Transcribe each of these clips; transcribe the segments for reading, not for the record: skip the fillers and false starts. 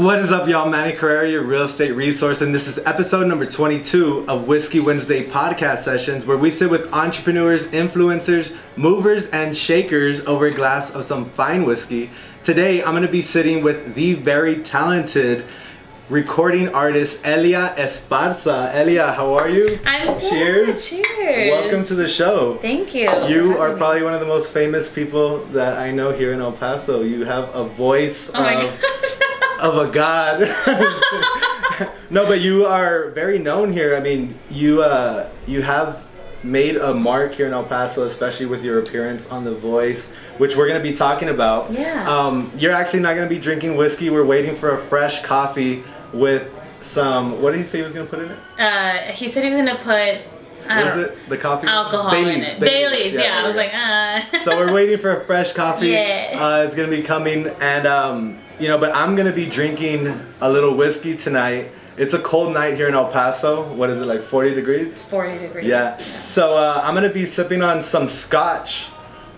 What is up, y'all? Manny Carrera, your real estate resource, and this is episode number 22 of Whiskey Wednesday podcast sessions, where we sit with entrepreneurs, influencers, movers, and shakers over a glass of some fine whiskey. Today, I'm going to be sitting with the very talented recording artist, Elia Esparza. Elia, how are you? I'm good. Cheers. Cheers. Welcome to the show. Thank you. You are probably one of the most famous people that I know here in El Paso. You have a voice of a god. No, but you are very known here. I mean, you have made a mark here in El Paso, especially with your appearance on The Voice, which we're going to be talking about. Yeah. You're actually not going to be drinking whiskey. We're waiting for a fresh coffee with some, what did he say he was going to put in it? He said he was going to put, the coffee? Alcohol. Baileys. Baileys. Yeah, I was like. So we're waiting for a fresh coffee. Yeah. It's going to be coming, and but I'm going to be drinking a little whiskey tonight. It's a cold night here in El Paso. What is it, like 40 degrees? It's 40 degrees. Yeah. So I'm going to be sipping on some Scotch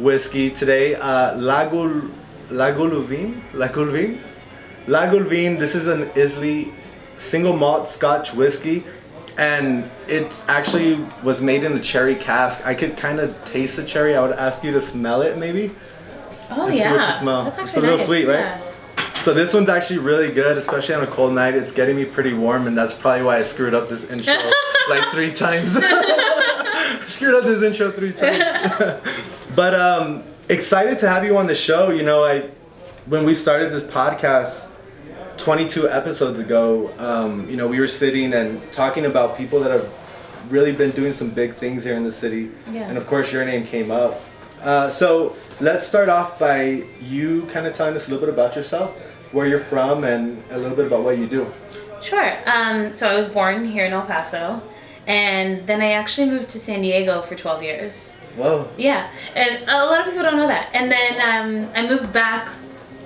whiskey today. La Goulvin. This is an Islay single malt Scotch whiskey, and it actually was made in a cherry cask. I could kind of taste the cherry. I would ask you to smell it, maybe. Oh, and yeah. See what you smell. That's actually it's a little nice. Sweet, right? Yeah. So this one's actually really good, especially on a cold night. It's getting me pretty warm, and that's probably why I screwed up this intro like three times. But excited to have you on the show. You know, when we started this podcast 22 episodes ago, we were sitting and talking about people that have really been doing some big things here in the city. Yeah. And of course your name came up. So let's start off by you kind of telling us a little bit about yourself, where you're from, and a little bit about what you do. Sure. So I was born here in El Paso, and then I actually moved to San Diego for 12 years. Whoa. Yeah, and a lot of people don't know that. And then I moved back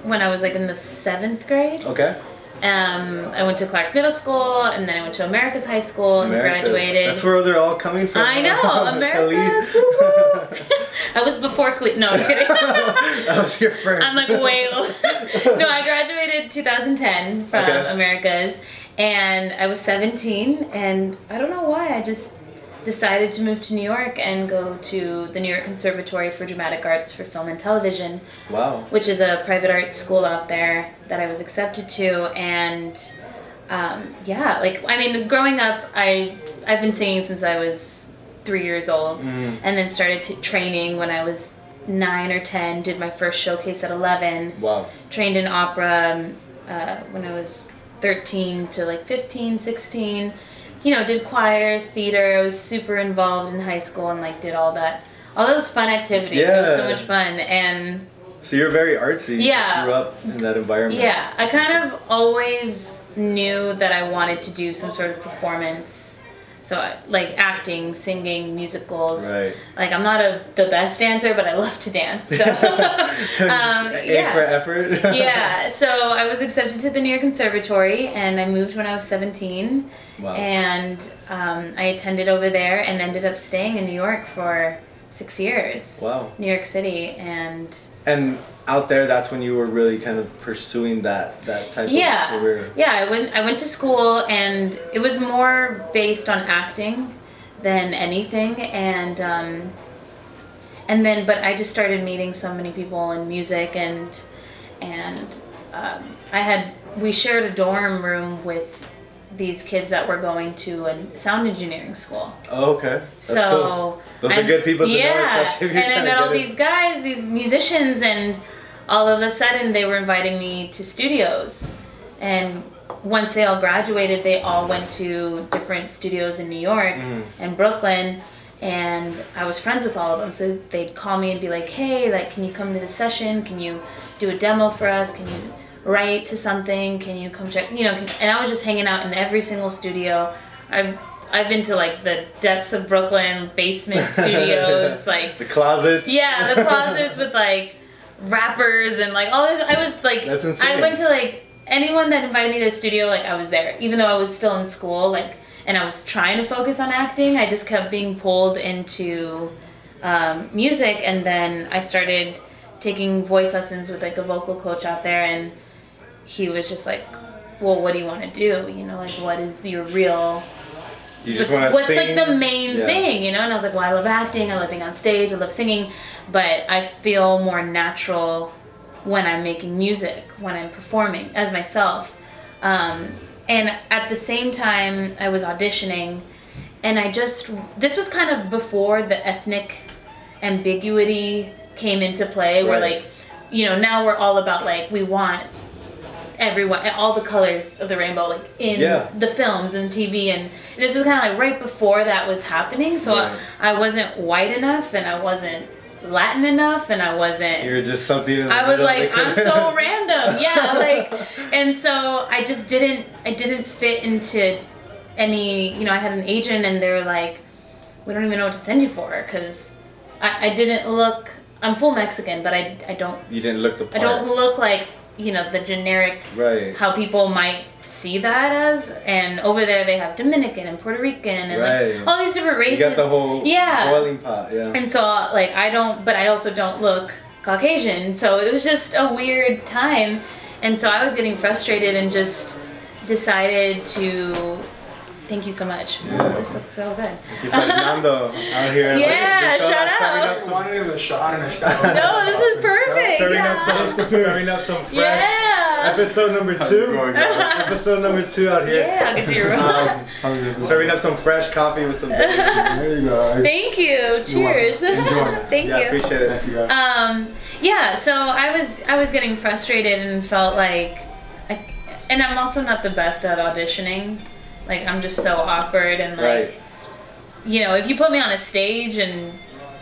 when I was like in the 7th grade. Okay. I went to Clark Middle School, and then I went to America's High School and graduated. That's where they're all coming from. I know, America's. I was before Khalid. No, I'm just kidding. That was your first. I'm like way old. No, I graduated 2010 from America's, and I was 17, and I don't know why, I just decided to move to New York and go to the New York Conservatory for Dramatic Arts for Film and Television. Wow. Which is a private arts school out there that I was accepted to, and growing up, I've been singing since I was 3 years old, and then started training when I was 9 or 10, did my first showcase at 11. Wow. Trained in opera when I was 13 to like 15, 16. You know, did choir, theater. I was super involved in high school and like did all that, all those fun activities. Yeah. It was so much fun. And so you're very artsy. Yeah. You grew up in that environment. Yeah, I kind of always knew that I wanted to do some sort of performance. So like acting, singing, musicals. Right. Like I'm not the best dancer, but I love to dance. So A for effort. Yeah. So I was accepted to the New York Conservatory, and I moved when I was 17. Wow. And I attended over there and ended up staying in New York for 6 years. Wow. New York City. And out there, that's when you were really kind of pursuing that type of career. Yeah, I went to school, and it was more based on acting than anything. And then I just started meeting so many people in music, and we shared a dorm room with these kids that were going to a sound engineering school. Oh, okay. That's cool. Those are good people to know, especially if you're trying to get it. And I met all these guys, these musicians, and all of a sudden they were inviting me to studios. And once they all graduated, they all went to different studios in New York and Brooklyn, and I was friends with all of them. So they'd call me and be like, hey, like, can you come to the session? Can you do a demo for us? Can you write to something? Can you come check? You know, and I was just hanging out in every single studio. I've been to like the depths of Brooklyn, basement studios, like the closets. Yeah, the closets with like rappers and like all this. I was like, that's insane. I went to like anyone that invited me to a studio. Like I was there, even though I was still in school. Like, and I was trying to focus on acting. I just kept being pulled into music, and then I started taking voice lessons with like a vocal coach out there, and he was just like, well, what do you want to do? You know, like, what is your real... What's like the main thing, you know? And I was like, well, I love acting, I love being on stage, I love singing, but I feel more natural when I'm making music, when I'm performing as myself. And at the same time, I was auditioning, and I just, this was kind of before the ethnic ambiguity came into play, where like, you know, now we're all about like, we want everyone, all the colors of the rainbow, like in the films and TV, and this was kind of like right before that was happening. So I wasn't white enough, and I wasn't Latin enough, and I wasn't. You're just something. I was like, I'm so random, like, and so I just didn't, I didn't fit into any. You know, I had an agent, and they were like, we don't even know what to send you for, because I didn't look. I'm full Mexican, but I don't. You didn't look the part. I don't look like, you know, the generic, how people might see that as, and over there they have Dominican and Puerto Rican and like, all these different races. You got the whole boiling pot, And so, like, I don't, but I also don't look Caucasian, so it was just a weird time, and so I was getting frustrated and just decided to, thank you so much. Yeah. This looks so good. Thank you, Fernando, out here. Yeah, shout out. No, this is perfect. Serving up some fresh. Yeah. Episode number two out here. Yeah, I'll get you your room. Serving up some fresh coffee with some. There you go. Thank you. Cheers. Thank you. I appreciate it. Thank you, guys. So I was getting frustrated and felt like, and I'm also not the best at auditioning. Like, I'm just so awkward, and like, you know, if you put me on a stage and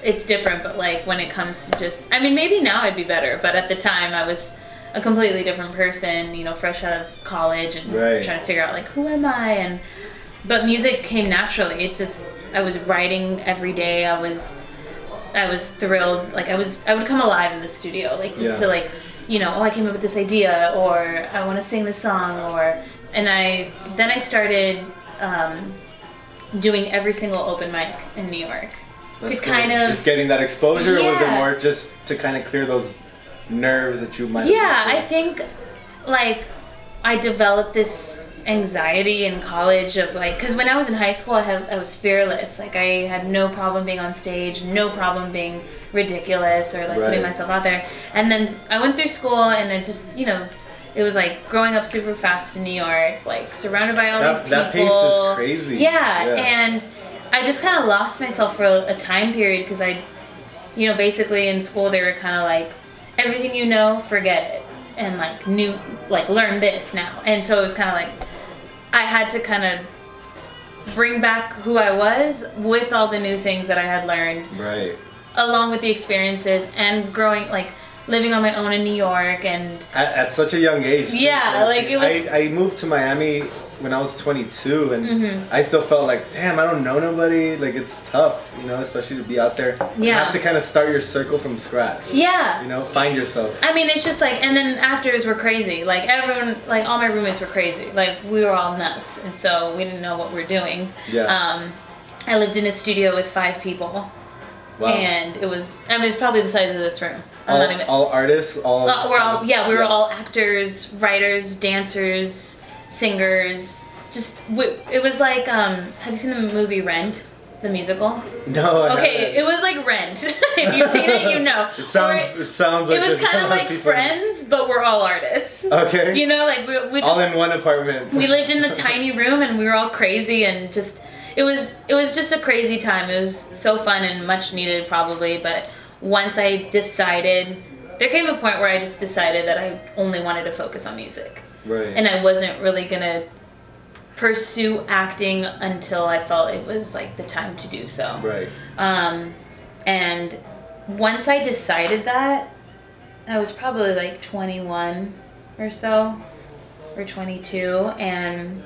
it's different, but like when it comes to just, I mean, maybe now I'd be better, but at the time I was a completely different person, you know, fresh out of college and trying to figure out like, who am I? And, but music came naturally. It just, I was writing every day. I was thrilled. Like I would come alive in the studio, like just to like, you know, oh, I came up with this idea, or I want to sing this song, or, and I started doing every single open mic in New York. That's to cool. Kind of just getting that exposure, or was it more just to kind of clear those nerves that you might have? I think like I developed this anxiety in college of like, because when I was in high school I was fearless. Like I had no problem being on stage, no problem being ridiculous or like putting myself out there. And then I went through school and it just, you know, it was like growing up super fast in New York, like surrounded by all these people. That pace is crazy. Yeah, and I just kind of lost myself for a time period because I, you know, basically in school they were kind of like, everything you know, forget it, and like learn this now. And so it was kind of like, I had to kind of bring back who I was with all the new things that I had learned. Right. Along with the experiences and growing, like, living on my own in New York, and at such a young age. Yeah, like it was. I moved to Miami when I was 22, and I still felt like, damn, I don't know nobody. Like it's tough, you know, especially to be out there. Yeah. You have to kind of start your circle from scratch. Yeah. You know, find yourself. I mean, it's just like, and then actors were crazy. Like everyone, like all my roommates were crazy. Like we were all nuts, and so we didn't know what we were doing. Yeah. I lived in a studio with 5 people. Wow. And it was, I mean, it's probably the size of this room. All artists, all... We were all actors, writers, dancers, singers. Just, it was like, have you seen the movie Rent? The musical? No, I haven't. It was like Rent. If you've seen it, you know. It sounds like... It was kind of like Friends, but we're all artists. Okay. You know, like, we just... All in one apartment. We lived in a tiny room, and we were all crazy, and just... It was just a crazy time. It was so fun and much needed probably, but once I decided, there came a point where I just decided that I only wanted to focus on music. Right. And I wasn't really going to pursue acting until I felt it was like the time to do so. Right. And once I decided that, I was probably like 21 or so, or 22, and...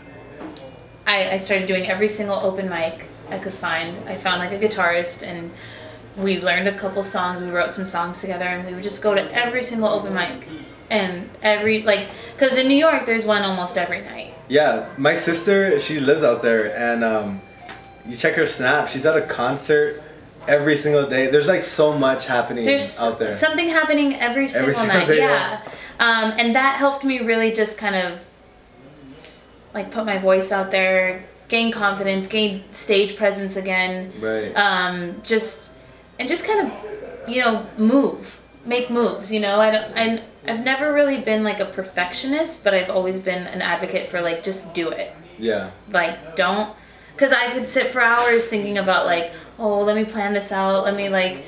I started doing every single open mic I could find. I found like a guitarist, and we learned a couple songs. We wrote some songs together, and we would just go to every single open mic. And every, like, because in New York, there's one almost every night. Yeah, my sister, she lives out there, and you check her Snap, she's at a concert every single day. There's like so much happening out there. There's something happening every single night, day, yeah. And that helped me really just kind of like put my voice out there, gain confidence, gain stage presence again. Right. Just kind of, move, make moves. I've never really been like a perfectionist, but I've always been an advocate for like, just do it. Yeah. Like don't, cause I could sit for hours thinking about like, oh, let me plan this out. Let me like,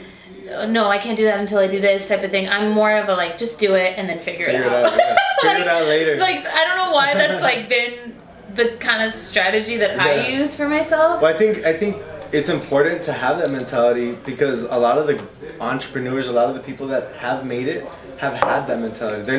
no, I can't do that until I do this type of thing. I'm more of a like, just do it and then figure it out. Yeah. Figure it out later. Like, I don't know why that's like been the kind of strategy that I use for myself. Well, I think it's important to have that mentality because a lot of the entrepreneurs, a lot of the people that have made it have had that mentality.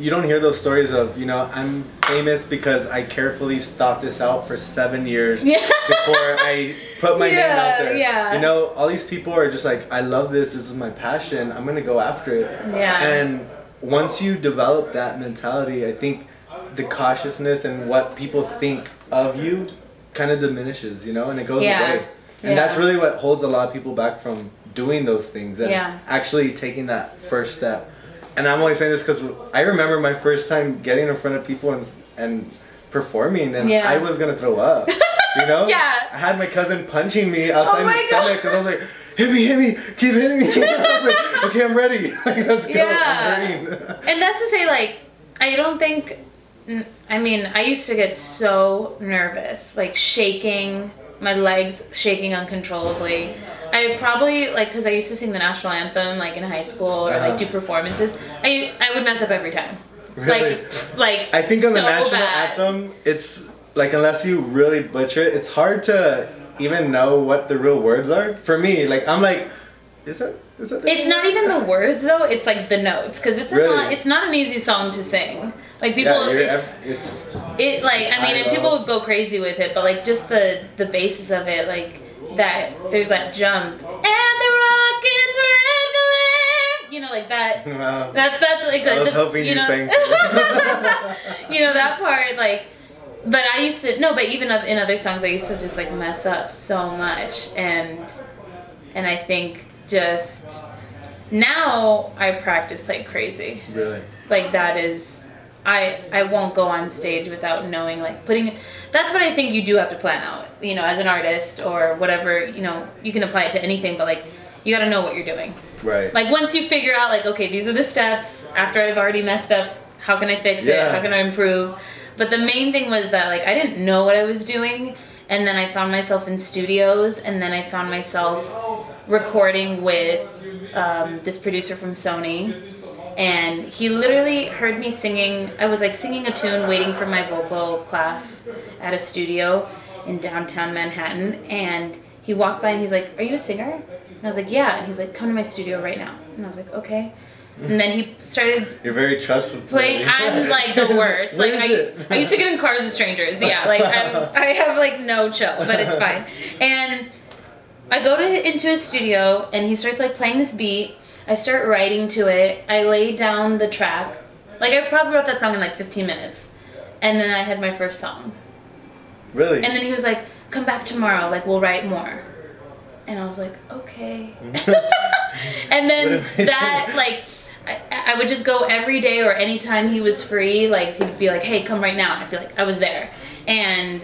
You don't hear those stories of, I'm famous because I carefully thought this out for 7 years before I put my name out there. Yeah. All these people are just like, I love this. This is my passion. I'm going to go after it. Yeah. And once you develop that mentality, I think the cautiousness and what people think of you kind of diminishes, and it goes away. And that's really what holds a lot of people back from doing those things and actually taking that first step. And I'm only saying this because I remember my first time getting in front of people and performing, and I was going to throw up, I had my cousin punching me outside my stomach because I was like, hit me, keep hitting me. I was like, okay, I'm ready. Like, let's go. I'm ready. And that's to say, like, I used to get so nervous, like shaking, my legs shaking uncontrollably. I probably, like, because I used to sing the national anthem, like, in high school or, like, do performances. I would mess up every time. Really? Like I think on the national anthem, it's, like, unless you really butcher it, it's hard to even know what the real words are. For me, like, I'm like, is that the It's not even the words, though. It's, like, the notes. Because it's not an easy song to sing. Like, people, people would go crazy with it. But, like, just the basis of it, like... that there's that jump and the rockets were in the land, like that. Wow. That's like I was hoping you sang. That part, like, but I used to no, but even in other songs I used to just like mess up so much, and I think just now I practice like crazy. Really? Like that is. I won't go on stage without knowing, like, that's what I think you do have to plan out, as an artist or whatever, you can apply it to anything, but, like, you gotta know what you're doing. Right. Like, once you figure out, like, okay, these are the steps, after I've already messed up, how can I fix it, how can I improve? But the main thing was that, like, I didn't know what I was doing, and then I found myself in studios, and then I found myself recording with this producer from Sony. And he literally heard me singing. I was like singing a tune waiting for my vocal class at a studio in downtown Manhattan. And he walked by and he's like, are you a singer? And I was like, yeah. And he's like, come to my studio right now. And I was like, okay. And then he started... You're very trustful. Playing, I'm like the worst. Like I used to get in cars with strangers. Yeah, like I have like no chill, but it's fine. And I go into his studio and he starts like playing this beat. I start writing to it. I lay down the track. Like, I probably wrote that song in, like, 15 minutes. And then I had my first song. Really? And then he was like, come back tomorrow. Like, we'll write more. And I was like, okay. And then that, like, I would just go every day or anytime he was free. Like, he'd be like, hey, come right now. And I'd be like, I was there. And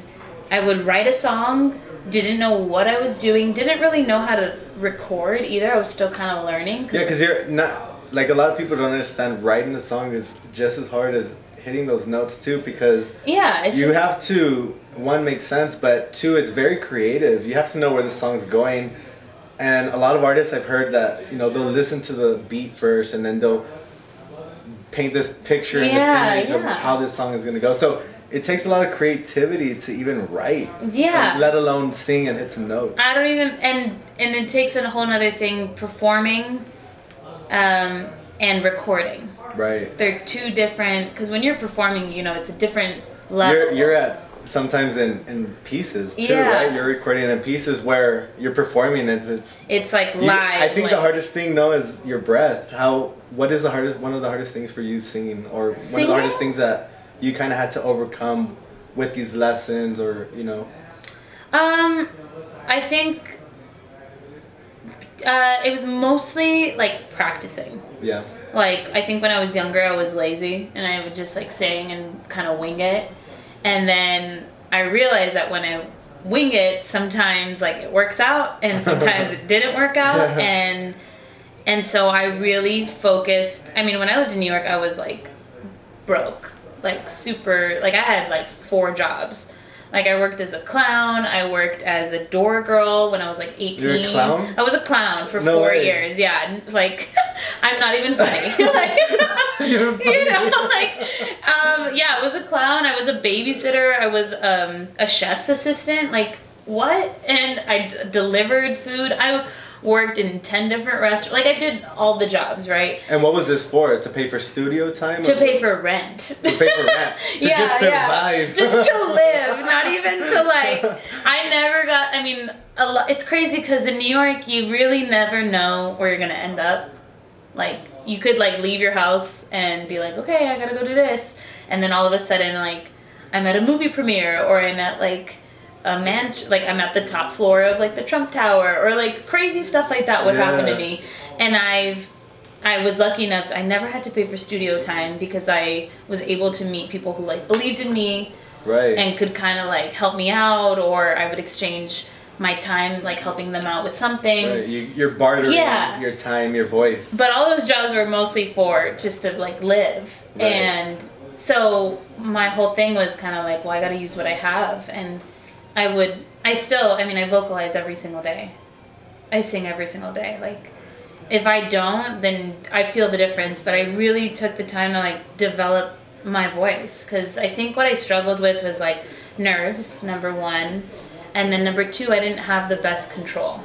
I would write a song. Didn't know what I was doing. Didn't really know how to record either. I was still kind of learning. Yeah, because you're not... Like, a lot of people don't understand writing a song is just as hard as hitting those notes, too, because... Yeah, it's You have to, one, make sense, but two, it's very creative. You have to know where the song's going. And a lot of artists I've heard that, they'll listen to the beat first, and then they'll paint this picture and this image of how this song is going to go. So... It takes a lot of creativity to even write. Yeah. Let alone sing and hit some notes. I don't even... And it takes a whole other thing, performing and recording. Right. They're two different... Because when you're performing, it's a different level. You're at sometimes in pieces, too, right? You're recording in pieces where you're performing. It's like live. I think the hardest thing, though, is your breath. What is one of the hardest things for you singing? Or one of the hardest things that... you kind of had to overcome with these lessons or, I think it was mostly, like, practicing. Yeah. Like, I think when I was younger, I was lazy, and I would just, like, sing and kind of wing it. And then I realized that when I wing it, sometimes like it works out and sometimes it didn't work out. Yeah. And so I really focused. I mean, when I lived in New York, I was like broke, like super, like I had like 4 jobs. Like I worked as a clown. I worked as a door girl when I was like 18. You're a clown? I was a clown for no 4 years. Yeah, like I'm not even funny. Like, you're funny. You know, like yeah, I was a clown. I was a babysitter. I was a chef's assistant. Like what? And I delivered food. I worked in 10 different restaurants. Like I did all the jobs, right? And what was this for? To pay for studio time? To pay for rent. To pay for rent. To yeah, just survive. Yeah. Just to live. Not even to like, I never got, I mean, a lot, it's crazy because in New York, you really never know where you're going to end up. Like you could like leave your house and be like, okay, I got to go do this. And then all of a sudden, like I'm at a movie premiere or I'm at like, a mansion, like I'm at the top floor of like the Trump Tower or like crazy stuff like that would happen to me. And I was lucky enough I never had to pay for studio time because I was able to meet people who like believed in me, right, and could kind of like help me out, or I would exchange my time like helping them out with something. Right. You're bartering your time, your voice. But all those jobs were mostly for just to like live. Right. And so my whole thing was kind of like, well, I got to use what I have. And I vocalize every single day. I sing every single day. Like, if I don't, then I feel the difference. But I really took the time to, like, develop my voice. Because I think what I struggled with was, like, nerves, number one. And then number two, I didn't have the best control.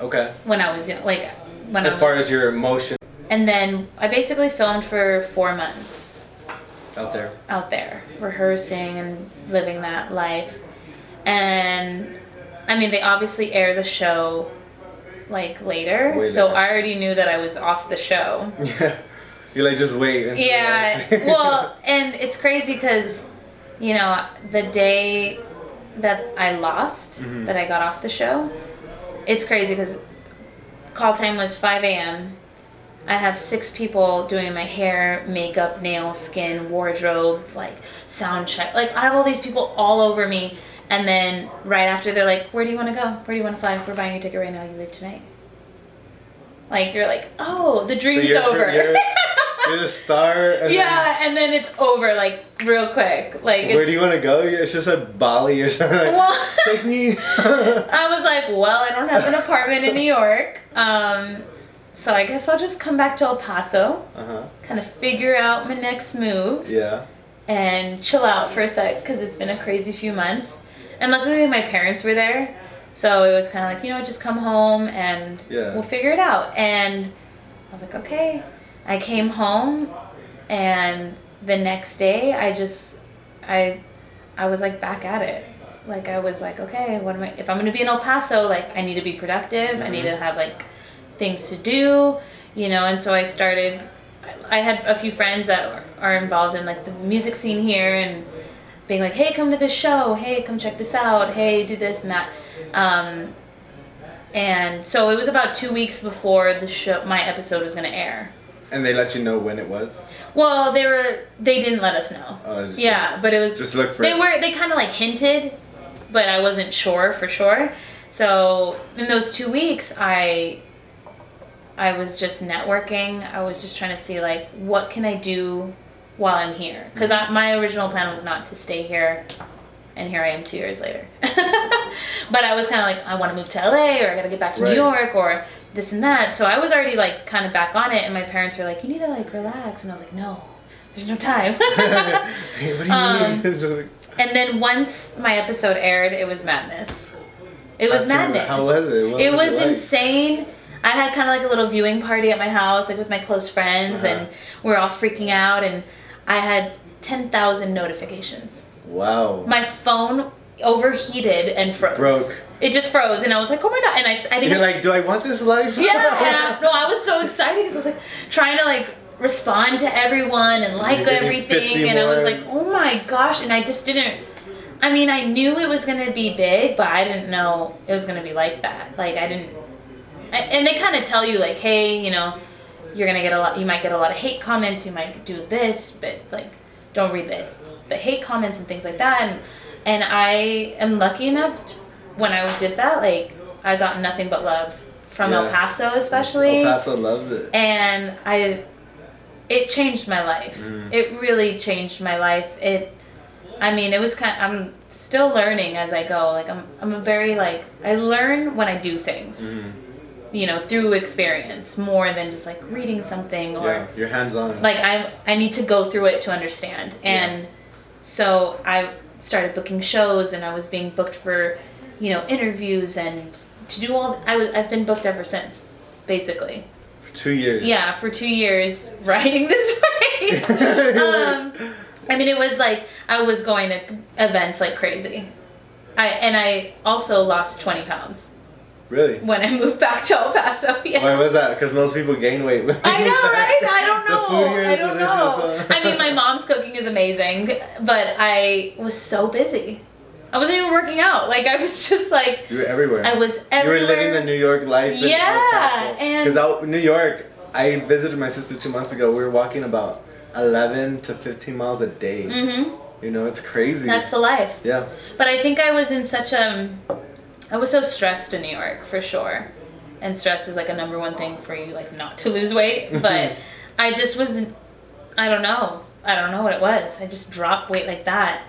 Okay. When I was young. Like, when as far as your emotion. And then I basically filmed for 4 months. Out there. Out there. Rehearsing and living that life. And I mean, they obviously air the show like later. So I already knew that I was off the show. Yeah. You're like, just wait. Yeah. Well, and it's crazy because, you know, the day that I lost, mm-hmm. that I got off the show, it's crazy because call time was 5 a.m. I have 6 people doing my hair, makeup, nails, skin, wardrobe, like sound check. Like I have all these people all over me. And then right after they're like, where do you want to go? Where do you want to fly? We're buying your ticket right now. You leave tonight. Like, you're like, oh, the dream's over. You're the star. And then, and then it's over, like, real quick. Like, where do you want to go? It's just like Bali or something. Like, well, take me. I was like, well, I don't have an apartment in New York. So I guess I'll just come back to El Paso. Uh-huh. Kind of figure out my next move. Yeah. And chill out for a sec because it's been a crazy few months. And luckily my parents were there, so it was kind of like, you know, just come home and we'll figure it out. And I was like, okay. I came home, and the next day I was like back at it. Like I was like, okay, what am I? If I'm gonna be in El Paso, like I need to be productive. Mm-hmm. I need to have like things to do, you know. And so I started. I had a few friends that are involved in like the music scene here and. Being like, hey, come to this show. Hey, come check this out. Hey, do this and that. And so it was about 2 weeks before the show, my episode was gonna air. And they let you know when it was? Well, they didn't let us know. But it was just look for. They kind of like hinted, but I wasn't sure for sure. So in those 2 weeks, I was just networking. I was just trying to see like, what can I do while I'm here, because my original plan was not to stay here, and here I am 2 years later. But I was kind of like, I want to move to LA, or I gotta get back to New York, or this and that. So I was already like kind of back on it, and my parents were like, you need to like relax, and I was like, no, there's no time. Hey, what do you mean? And then once my episode aired, it was madness. It was madness. How was it? What it was like? Insane. I had kind of like a little viewing party at my house, like with my close friends, and we're all freaking out, and I had 10,000 notifications. Wow. My phone overheated and froze. Broke. It just froze, and I was like, oh my God. And I didn't. You're like, do I want this life? Yeah. And I was so excited because I was like trying to like respond to everyone and like everything. And I was like, oh my gosh. And I just didn't. I mean, I knew it was going to be big, but I didn't know it was going to be like that. Like, I didn't. And they kind of tell you, like, hey, you know, you're gonna get a lot. You might get a lot of hate comments. You might do this, but like, don't read it. the hate comments and things like that. And I am lucky enough to, when I did that, like, I got nothing but love from El Paso, especially. El Paso loves it. And it changed my life. Mm. It really changed my life. It was kind of, I'm still learning as I go. Like, I'm a very, like, I learn when I do things. Mm. You know, through experience more than just like reading something or you're hands on. Like I need to go through it to understand. And so I started booking shows, and I was being booked for, you know, interviews and to do all. I've been booked ever since, basically. For 2 years. Yeah, for 2 years riding this wave. It was like I was going to events like crazy. I also lost 20 pounds. Really? When I moved back to El Paso, Why was that? Because most people gain weight. I know, right? I don't know. I don't know. My mom's cooking is amazing, but I was so busy. I wasn't even working out. Like, I was just like... You were everywhere. I was everywhere. You were living the New York life. Yeah. Because New York, I visited my sister 2 months ago. We were walking about 11 to 15 miles a day. Mm-hmm. You know, it's crazy. That's the life. Yeah. But I think I was in such a... I was so stressed in New York, for sure. And stress is like a number one thing for you, like, not to lose weight. But I just wasn't, I don't know. I don't know what it was. I just dropped weight like that.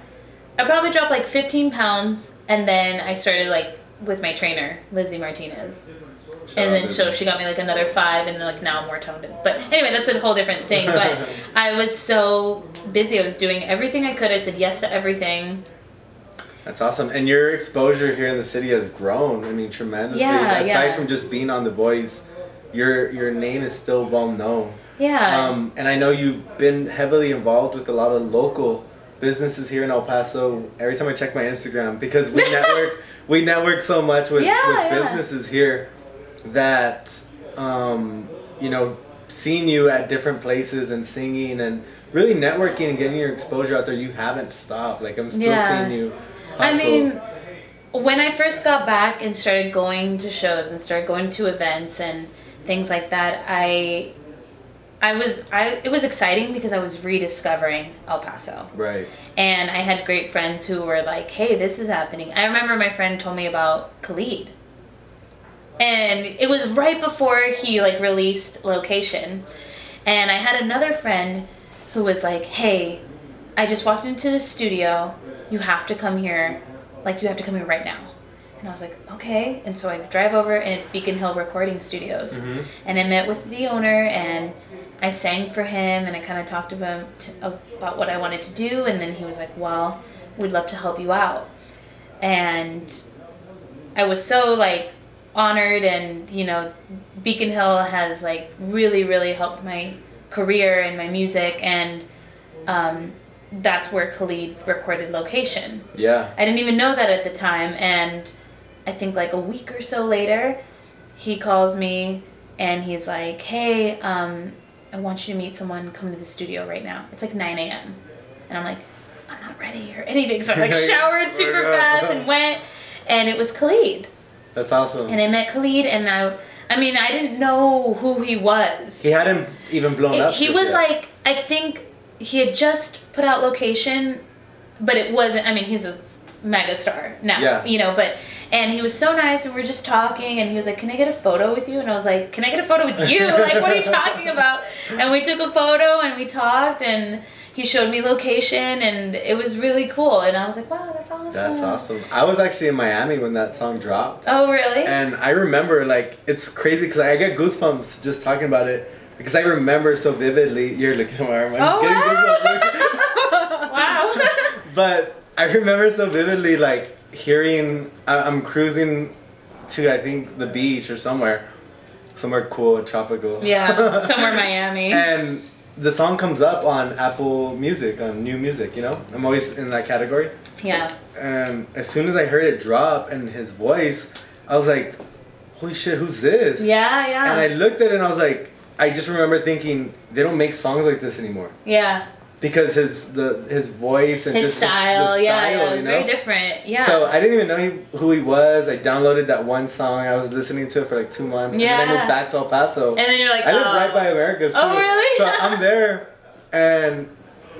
I probably dropped like 15 pounds. And then I started like with my trainer, Lizzie Martinez. And then so she got me like another 5, and then like now I'm more toned in. But anyway, that's a whole different thing. But I was so busy. I was doing everything I could. I said yes to everything. That's awesome. And your exposure here in the city has grown, tremendously. Yeah, Aside from just being on The Voice, your name is still well known. Yeah. And I know you've been heavily involved with a lot of local businesses here in El Paso. Every time I check my Instagram, because we network so much with businesses here that, seeing you at different places and singing and really networking and getting your exposure out there, you haven't stopped. Like, I'm still seeing you. When I first got back and started going to shows and started going to events and things like that, it was exciting because I was rediscovering El Paso. Right. And I had great friends who were like, "Hey, this is happening." I remember my friend told me about Khalid. And it was right before he like released Location. And I had another friend who was like, "Hey, I just walked into the studio. You have to come here. Like, you have to come here right now." And I was like, okay. And so I drive over, and it's Beacon Hill Recording Studios. Mm-hmm. And I met with the owner, and I sang for him, and I kind of talked to him about what I wanted to do. And then he was like, "Well, we'd love to help you out." And I was so like honored, and Beacon Hill has like really, really helped my career and my music. And that's where Khalid recorded Location. Yeah. I didn't even know that at the time, and I think like a week or so later, he calls me and he's like, "Hey, I want you to meet someone. Come to the studio right now. It's like 9 a.m. And I'm like, "I'm not ready or anything." So I like showered super fast and went, and it was Khalid. That's awesome. And I met Khalid, and I didn't know who he was. He hadn't even blown up. He was like, I think he had just put out Location, but it wasn't, he's a mega star now, and he was so nice, and we were just talking, and he was like, "Can I get a photo with you?" And I was like, "Can I get a photo with you?" Like, what are you talking about? And we took a photo, and we talked, and he showed me Location, and it was really cool. And I was like, wow, that's awesome. That's awesome. I was actually in Miami when that song dropped. Oh, really? And I remember, like, it's crazy, because I get goosebumps just talking about it. Because I remember so vividly, you're looking at my arm. I'm getting goosebumps. Wow. But I remember so vividly, like, hearing, I'm cruising to, I think, the beach or somewhere cool, tropical. Yeah, somewhere Miami. And the song comes up on Apple Music, on new music, I'm always in that category. Yeah. And as soon as I heard it drop and his voice, I was like, holy shit, who's this? Yeah, yeah. And I looked at it and I was like, I just remember thinking, they don't make songs like this anymore. Yeah. Because his voice and his style, it was very different. Yeah. So I didn't even know who he was. I downloaded that one song. I was listening to it for like 2 months. Yeah. And then I moved back to El Paso. And then you're like, I live right by America's. So, oh, really? So I'm there, and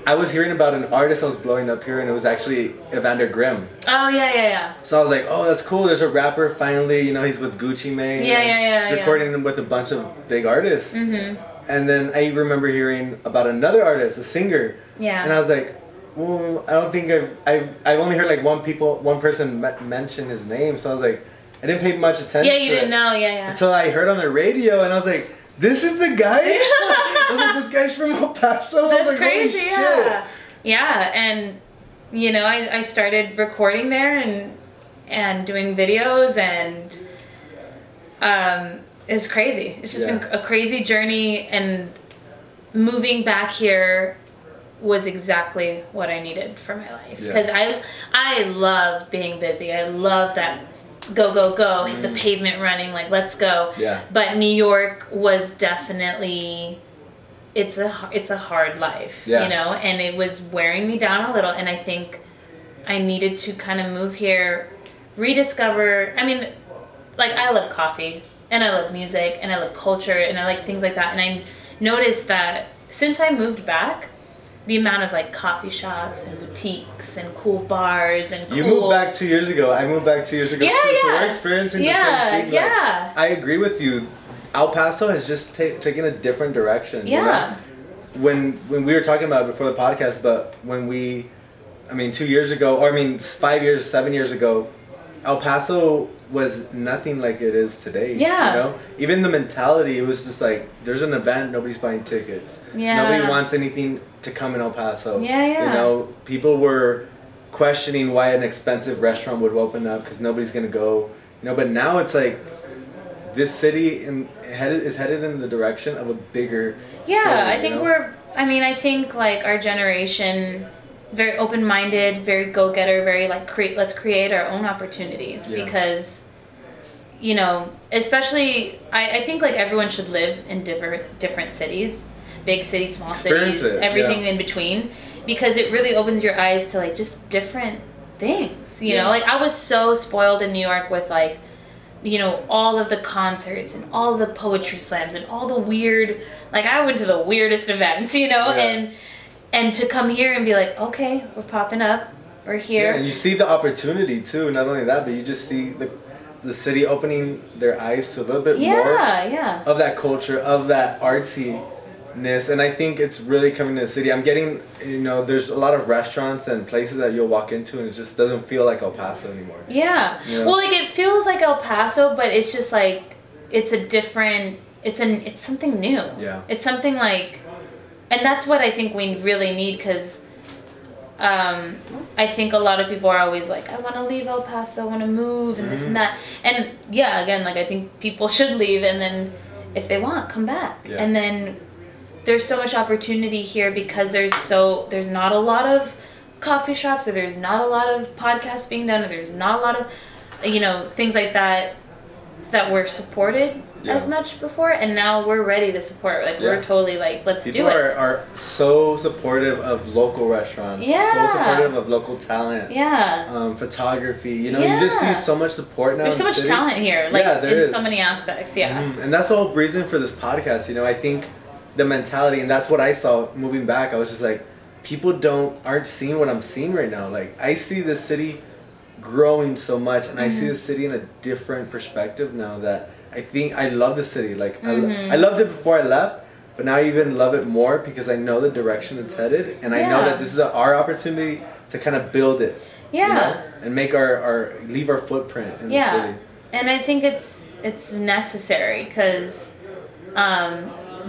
I was hearing about an artist that was blowing up here, and it was actually Evander Griiim. Oh, yeah. So I was like, oh, that's cool. There's a rapper finally. You know, he's with Gucci Mane. Yeah. He's recording with a bunch of big artists. Mm-hmm. And then I remember hearing about another artist, a singer. Yeah. And I was like, well, I don't think I've only heard like one person mention his name. So I was like, I didn't pay much attention to it. Yeah, you didn't know. Yeah. Until I heard on the radio, and I was like, this is the guy? I was like, this guy's from El Paso? That's crazy, holy yeah. shit. Yeah, and, you know, I started recording there and doing videos, and it's crazy. It's just been a crazy journey, and moving back here was exactly what I needed for my life. Because I love being busy. I love that go, hit the pavement running, like, let's go. Yeah. But New York was definitely, it's a hard life, you know, and it was wearing me down a little, and I think I needed to kind of move here, rediscover, I mean, like, I love coffee, and I love music, and I love culture, and I like things like that, and I noticed that since I moved back, the amount of like coffee shops and boutiques and cool bars and You moved back 2 years ago. I moved back 2 years ago too. So we're experiencing the same thing. Like, I agree with you. El Paso has just taken a different direction. Yeah. You know? When we were talking about it before the podcast, but when we, 2 years ago, or 7 years ago, El Paso was nothing like it is today. Yeah. You know? Even the mentality, it was just like, there's an event, nobody's buying tickets. Yeah. Nobody wants anything to come in El Paso. Yeah. You know, people were questioning why an expensive restaurant would open up because nobody's going to go. You know, but now it's like, this city is headed in the direction of a bigger city, I think I think like our generation, very open-minded, very go-getter, very like let's create our own opportunities because, you know, especially I think like everyone should live in different cities, big cities, small cities, everything in between, because it really opens your eyes to like just different things, you know, like I was so spoiled in New York with like, you know, all of the concerts and all the poetry slams and all the weird, like I went to the weirdest events, you know, and to come here and be like, okay, we're popping up, we're here. Yeah, and you see the opportunity too. Not only that, but you just see the city opening their eyes to a little bit more of that culture, of that artsiness. And I think it's really coming to the city. I'm getting, you know, there's a lot of restaurants and places that you'll walk into and it just doesn't feel like El Paso anymore. Yeah. You know? Well, like it feels like El Paso, but it's just like, it's a different, it's something new. Yeah. It's something like... And that's what I think we really need, because I think a lot of people are always like, I want to leave El Paso, I want to move, and this and that. And yeah, again, like I think people should leave, and then if they want, come back. Yeah. And then there's so much opportunity here because there's not a lot of coffee shops, or there's not a lot of podcasts being done, or there's not a lot of, you know, things like that were supported. Yeah. As much before, and now we're ready to support. Like we're totally like, let's do it. People are so supportive of local restaurants. Yeah. So supportive of local talent. Yeah. Photography. You know, you just see so much support now. There's so much talent here. Like there is so many aspects. Yeah. Mm-hmm. And that's the whole reason for this podcast. You know, I think the mentality, and that's what I saw moving back. I was just like, people aren't seeing what I'm seeing right now. Like I see the city growing so much, and I see the city in a different perspective now that. I think I love the city. Like I loved it before I left, but now I even love it more because I know the direction it's headed, and I know that this is our opportunity to kind of build it. Yeah. You know, and make our leave our footprint in the city. And I think it's necessary because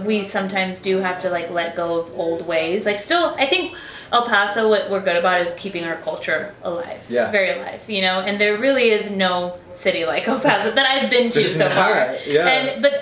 we sometimes do have to like let go of old ways. Like still, I think El Paso, what we're good about is keeping our culture alive. Yeah. Very alive, you know? And there really is no city like El Paso that I've been to so far. Yeah.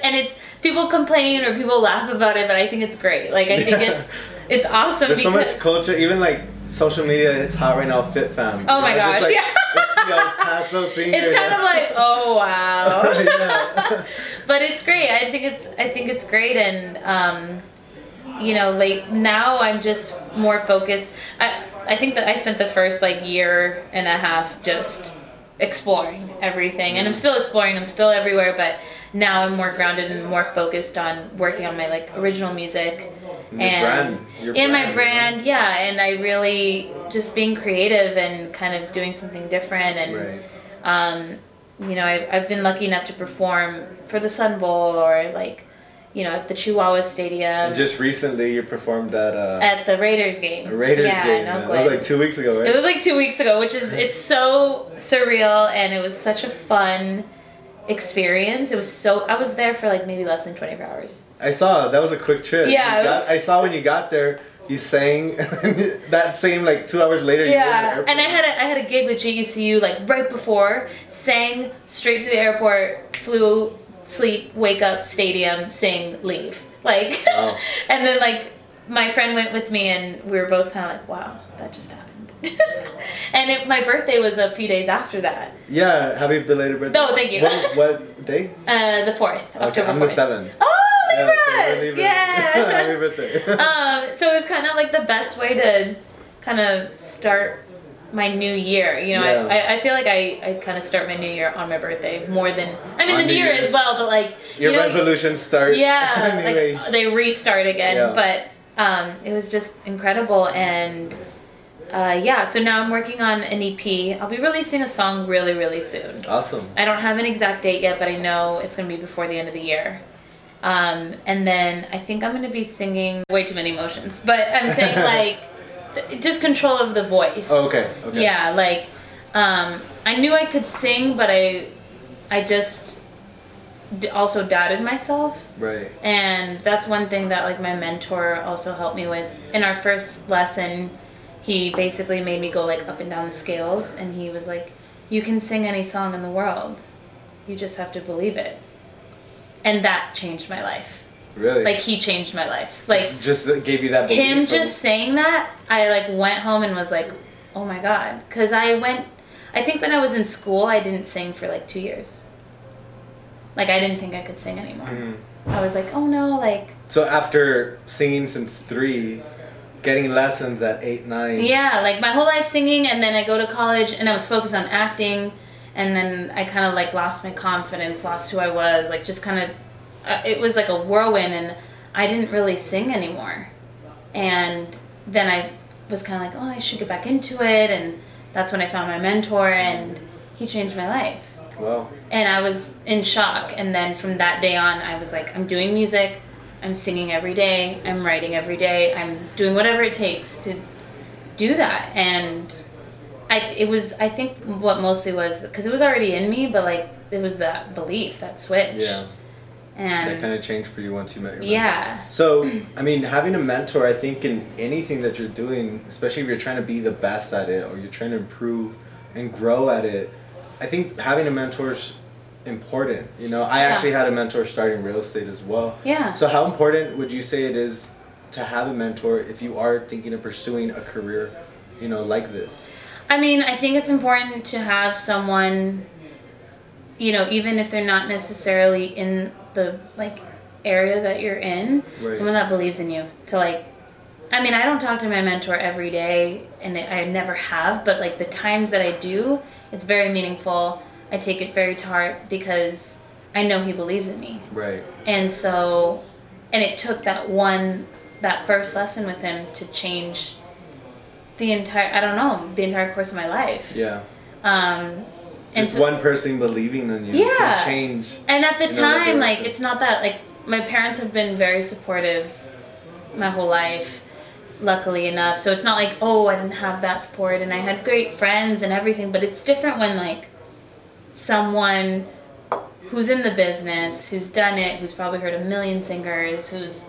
And it's, people complain or people laugh about it, but I think it's great. Like, I think it's awesome. There's so much culture, even like social media, it's hot right now, Fit Fam. Oh my gosh, like, it's the El Paso thing. It's kind of like, oh wow. But it's great. I think it's great, and, you know, like now I'm just more focused. I think that I spent the first like year and a half just exploring everything, and I'm still exploring, I'm still everywhere, but now I'm more grounded and more focused on working on my like original music In my brand, yeah. And I really just being creative and kind of doing something different. And, you know, I've been lucky enough to perform for the Sun Bowl or like, you know, at the Chihuahua Stadium. And just recently you performed at the Raiders game. The Raiders game. Yeah, it was like 2 weeks ago, right? It was like 2 weeks ago, which is, it's so surreal, and it was such a fun experience. It was so, I was there for like maybe less than 24 hours. I saw, that was a quick trip. Yeah. I saw when you got there, you sang, that same like 2 hours later you were in the airport. And I had a gig with GECU like right before, sang straight to the airport, flew, sleep, wake up, stadium, sing, leave. Like, wow. And then like my friend went with me and we were both kind of like, wow, that just happened. And my birthday was a few days after that. Yeah, happy belated birthday. No, thank you. What day? The 4th, okay, October 4th. I'm the 7th. Oh, look at us! Yeah! Happy birthday. So it was kind of like the best way to kind of start my new year, you know. Yeah. I feel like I kind of start my new year on my birthday more than, I mean, on the new year as well, but like your resolutions start. Yeah, like they restart again. Yeah. But it was just incredible, and yeah. So now I'm working on an EP. I'll be releasing a song really, really soon. Awesome. I don't have an exact date yet, but I know it's gonna be before the end of the year. And then I think I'm gonna be singing way too many emotions, but I'm saying like. Just control of the voice. Oh, okay. Yeah, like, I knew I could sing, but I just also doubted myself. Right. And that's one thing that, like, my mentor also helped me with. In our first lesson, he basically made me go, like, up and down the scales, and he was like, you can sing any song in the world. You just have to believe it. And that changed my life. Really? Like, he changed my life. Like, just gave you that belief. Him just saying that, I like went home and was like, oh my God. Because I think when I was in school, I didn't sing for like 2 years. Like, I didn't think I could sing anymore. Mm-hmm. I was like, oh no, like. So after singing since 3, getting lessons at 8, 9. Yeah, like my whole life singing, and then I go to college and I was focused on acting, and then I kind of like lost my confidence, lost who I was, like just kind of. It was like a whirlwind, and I didn't really sing anymore. And then I was kind of like, oh, I should get back into it. And that's when I found my mentor, and he changed my life. Wow. And I was in shock. And then from that day on, I was like, I'm doing music. I'm singing every day. I'm writing every day. I'm doing whatever it takes to do that. And I think what mostly was, because it was already in me, but like it was that belief, that switch. Yeah. And that kind of changed for you once you met your mentor. Yeah. So, I mean, having a mentor, I think in anything that you're doing, especially if you're trying to be the best at it or you're trying to improve and grow at it, I think having a mentor is important. You know, I actually had a mentor starting real estate as well. Yeah. So how important would you say it is to have a mentor if you are thinking of pursuing a career, you know, like this? I mean, I think it's important to have someone, you know, even if they're not necessarily in the like area that you're in, right. Someone that believes in you to like, I mean, I don't talk to my mentor every day, and I never have, but like the times that I do, it's very meaningful. I take it very to heart because I know he believes in me. Right. And so, and it took that first lesson with him to change the entire course of my life. Yeah. Just one person believing in you can change. And at the time, like, it's not that, like, my parents have been very supportive my whole life, luckily enough. So it's not like, oh, I didn't have that support, and I had great friends and everything. But it's different when, like, someone who's in the business, who's done it, who's probably heard a million singers, who's,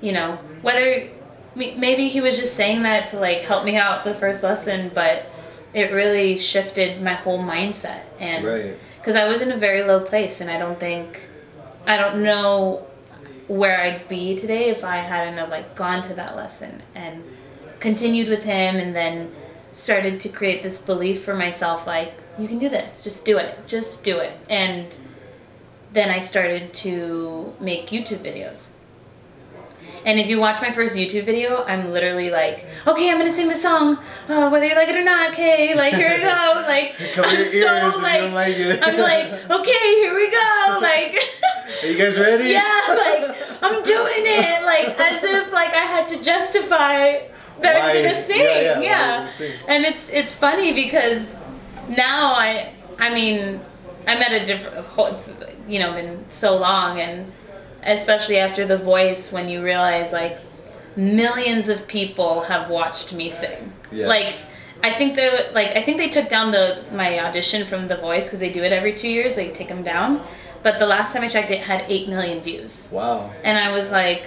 you know, whether maybe he was just saying that to, like, help me out the first lesson, but it really shifted my whole mindset, and because I was in a very low place, and I don't know where I'd be today if I hadn't have like gone to that lesson and continued with him, and then started to create this belief for myself, like, you can do this, just do it. And then I started to make YouTube videos. And if you watch my first YouTube video, I'm literally like, okay, I'm going to sing the song, whether you like it or not, okay, like, here we go, like, I'm so, like, I'm like, okay, here we go, like. Are you guys ready? Yeah, like, I'm doing it, like as if like I had to justify that I'm gonna sing. Yeah. And it's funny because now I mean I'm at a different, you know, been so long, and especially after The Voice, when you realize like millions of people have watched me sing. Yeah. Like I think they took down my audition from The Voice because they do it every 2 years. They take them down. But the last time I checked, it had 8 million views. Wow. And I was like,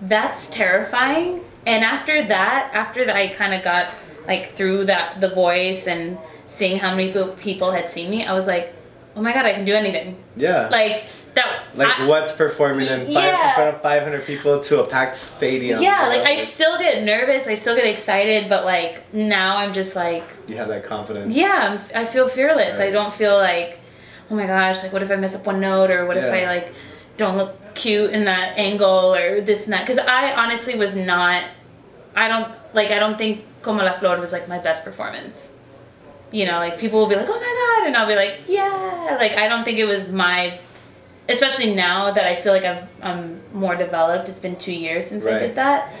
that's terrifying. And after that, I kind of got like through that, The Voice, and seeing how many people had seen me, I was like, oh my God, I can do anything. Yeah. Like that. Like what's performing in front of 500 people to a packed stadium. Yeah. Like I still get nervous. I still get excited. But like now I'm just like. You have that confidence. Yeah. I feel fearless. Right. I don't feel like, oh my gosh, like what if I mess up one note, or what if I like don't look cute in that angle, or this and that. Because I honestly was not, I don't think Como La Flor was like my best performance. You know, like people will be like, oh my God, and I'll be like, yeah. Like I don't think it was my, especially now that I feel like I'm more developed. It's been 2 years since I did that.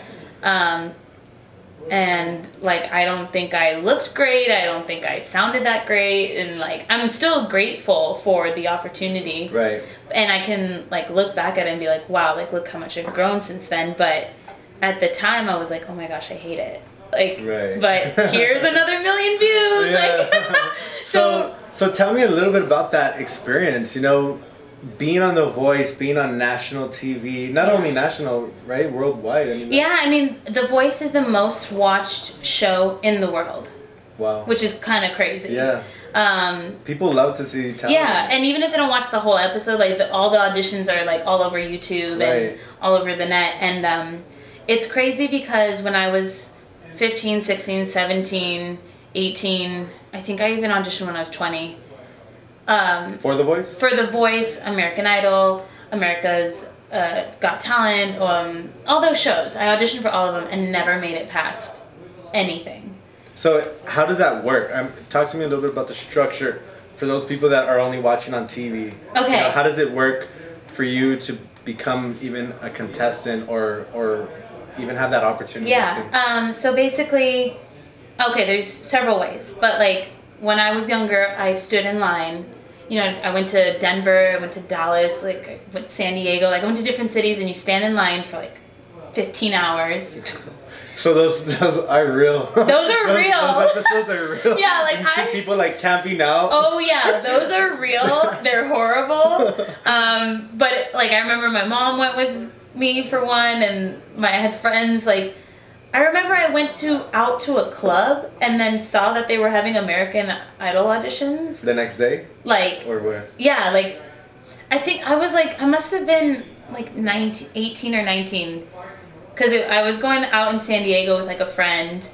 And like I don't think I looked great, I don't think I sounded that great, and like I'm still grateful for the opportunity, right? And I can like look back at it and be like, wow, like look how much I've grown since then. But at the time I was like, oh my gosh, I hate it, like but here's another 1 million views. Like so tell me a little bit about that experience, you know, being on The Voice, being on national TV, not only national, right, worldwide. I mean, The Voice is the most watched show in the world. Wow. Which is kind of crazy. Yeah. People love to see talent. Yeah, and even if they don't watch the whole episode, like all the auditions are like all over YouTube and all over the net. And it's crazy because when I was 15, 16, 17, 18, I think I even auditioned when I was 20. For The Voice? For The Voice, American Idol, America's Got Talent, all those shows. I auditioned for all of them and never made it past anything. So how does that work? Talk to me a little bit about the structure for those people that are only watching on TV. Okay. You know, how does it work for you to become even a contestant or even have that opportunity? Yeah, so basically, okay, there's several ways, but like when I was younger, I stood in line. You know, I went to Denver, I went to Dallas, like I went to San Diego, like I went to different cities, and you stand in line for like 15 hours. So those are real. Those are real. Those episodes are real. Yeah, like people like camping out. Oh yeah, those are real. They're horrible. But like I remember my mom went with me for one, and I had friends like. I remember I went out to a club and then saw that they were having American Idol auditions. The next day? Like. Or where? Yeah, like, I think I was like, I must have been like 18 or 19. Because I was going out in San Diego with like a friend,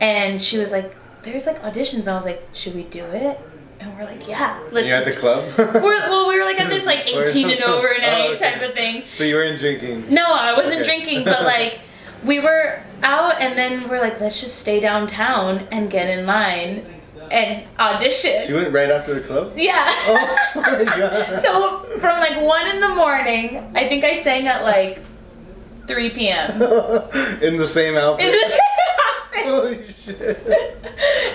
and she was like, there's like auditions. And I was like, should we do it? And we're like, yeah. You're at the club? We were like at this like 18 and over and type of thing. So you weren't drinking? No, I wasn't drinking, but like, we were out, and then we're like, let's just stay downtown and get in line and audition. She went right after the club? Yeah. Oh my God. So from like 1 in the morning, I think I sang at like 3 p.m. In the same outfit? In the same outfit. Holy shit.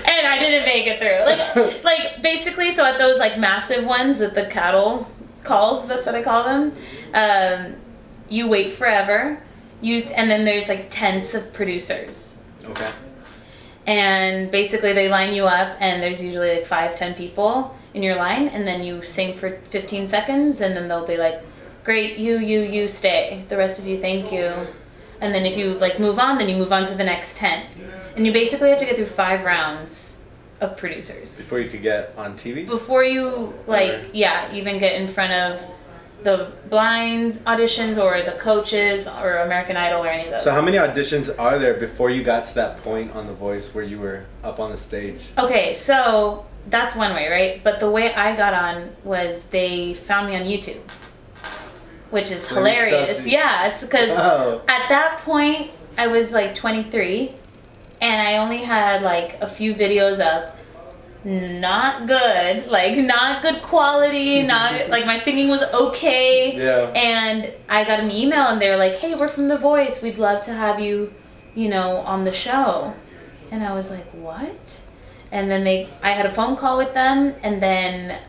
And I didn't make it through. Like basically, so at those like massive ones that the cattle calls, that's what I call them, you wait forever. And then there's like tents of producers. Okay. And basically they line you up, and there's usually like 5-10 people in your line, and then you sing for 15 seconds, and then they'll be like, great, you stay. The rest of you, thank you. And then if you like move on, then you move on to the next tent. And you basically have to get through 5 rounds of producers. Before you could get on TV? Before you even get in front of the blind auditions or the coaches or American Idol or any of those. So how many auditions are there before you got to that point on The Voice where you were up on the stage? Okay, so that's one way, right? But the way I got on was they found me on YouTube, which is hilarious. Yeah, because at that point I was like 23 and I only had like a few videos up. not good, like not good quality, not like my singing was okay. Yeah. And I got an email and they're like, hey, we're from The Voice. We'd love to have you, you know, on the show. And I was like, what? And then I had a phone call with them, and then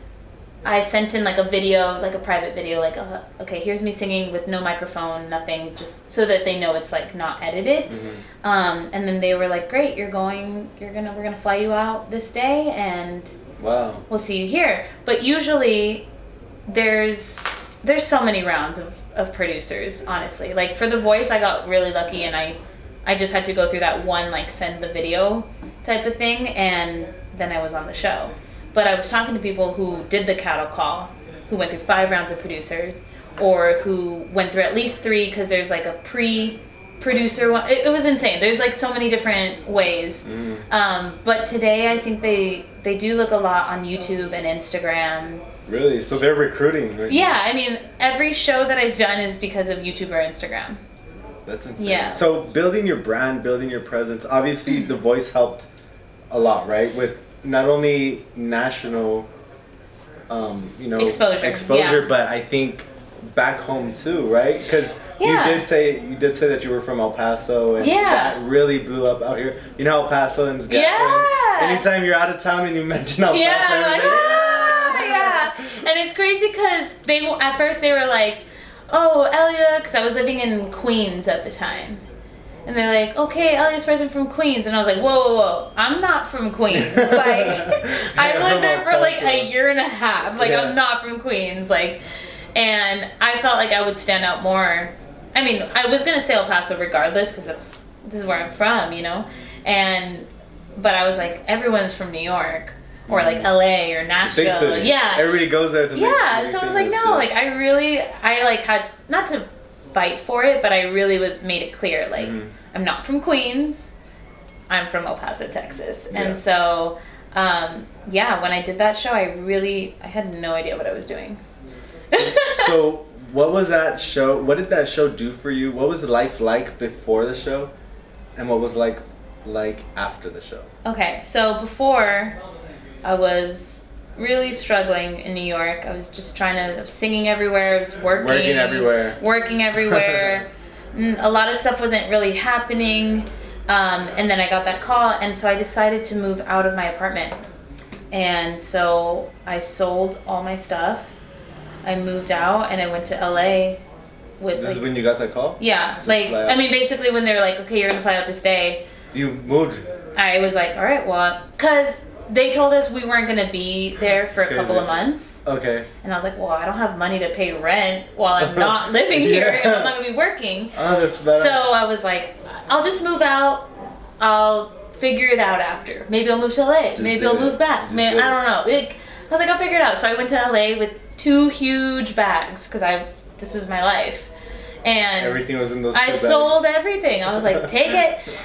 I sent in like a video, like a private video, like, okay, here's me singing with no microphone, nothing, just so that they know it's like not edited. Mm-hmm. And then they were like, great, we're gonna fly you out this day, and wow, we'll see you here. But usually there's so many rounds of producers, honestly. Like for The Voice, I got really lucky, and I just had to go through that one, like send the video type of thing, and then I was on the show. But I was talking to people who did the cattle call, who went through 5 rounds of producers, or who went through at least 3, because there's like a pre-producer one. It was insane. There's like so many different ways. Mm. But today I think they do look a lot on YouTube and Instagram. Really? So they're recruiting right now. I mean, every show that I've done is because of YouTube or Instagram. That's insane. Yeah. So building your brand, building your presence, obviously The Voice helped a lot, right? With not only national exposure yeah. but I think back home too, right? Because yeah. you did say that you were from El Paso, and yeah. that really blew up out here. You know, El Pasoans get yeah. anytime you're out of town and you mention El Paso, yeah, like, yeah. And it's crazy because at first they were like, oh, Elia, because I was living in Queens at the time. And they're like, okay, Elia Esparza from Queens. And I was like, whoa, I'm not from Queens. Like, I lived there for like a year and a half. Like, yeah. I'm not from Queens. Like, and I felt like I would stand out more. I mean, I was going to say El Paso regardless, because this is where I'm from, you know? But I was like, everyone's from New York. Or like LA or Nashville. Big city. Yeah. Everybody goes there to make so I was like, no, like I had, not to fight for it, but I really made it clear, like, I'm not from Queens, I'm from El Paso, Texas. Yeah. And so when I did that show, I had no idea what I was doing. So what did that show do for you? What was life like before the show, and what was like after the show? Okay, so before, I was really struggling in New York. I was just singing everywhere. I was working everywhere. A lot of stuff wasn't really happening. And then I got that call, and so I decided to move out of my apartment. And so I sold all my stuff. I moved out and I went to LA. This is when you got that call? Yeah. Basically when they're like, okay, you're gonna fly out this day. You moved. I was like, all right, well, cause they told us we weren't going to be there for a couple of months. Okay. And I was like, well, I don't have money to pay rent while I'm not living here and I'm not going to be working. Oh, that's bad. So I was like, I'll just move out. I'll figure it out after. Maybe I'll move to LA. Maybe I'll move back. Man, I don't know. I was like, I'll figure it out. So I went to LA with 2 huge bags because this was my life. And everything was in those 2 bags. I sold everything. I was like, take it.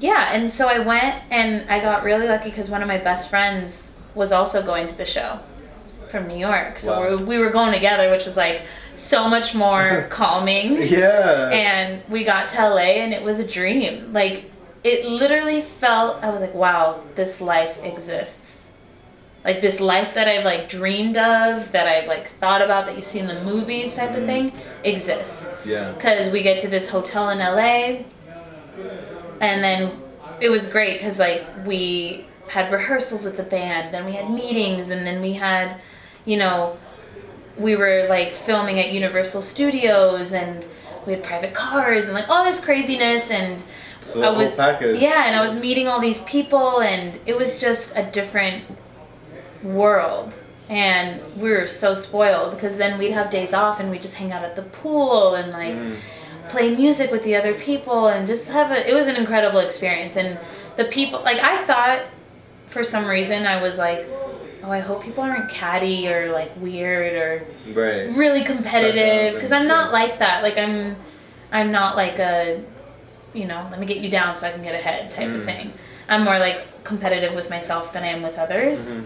Yeah, and so I went, and I got really lucky because one of my best friends was also going to the show from New York. So wow. we were going together, which was like so much more calming. Yeah. And we got to LA, and it was a dream. Like, it literally felt, I was like, wow, this life exists. Like, this life that I've like dreamed of, that I've like thought about, that you see in the movies type of thing, exists. Yeah. Because we get to this hotel in LA. And then it was great because we had rehearsals with the band, then we had meetings, and then we had, we were filming at Universal Studios, and we had private cars, and all this craziness, and so I was package. Yeah, and I was meeting all these people, and it was just a different world, and we were so spoiled because then we'd have days off and we'd just hang out at the pool and play music with the other people and just it was an incredible experience. And the people, I thought for some reason I was like, oh, I hope people aren't catty or weird or right. really competitive, because I'm not like that. I'm not like a, let me get you down so I can get ahead type of thing. I'm more competitive with myself than I am with others.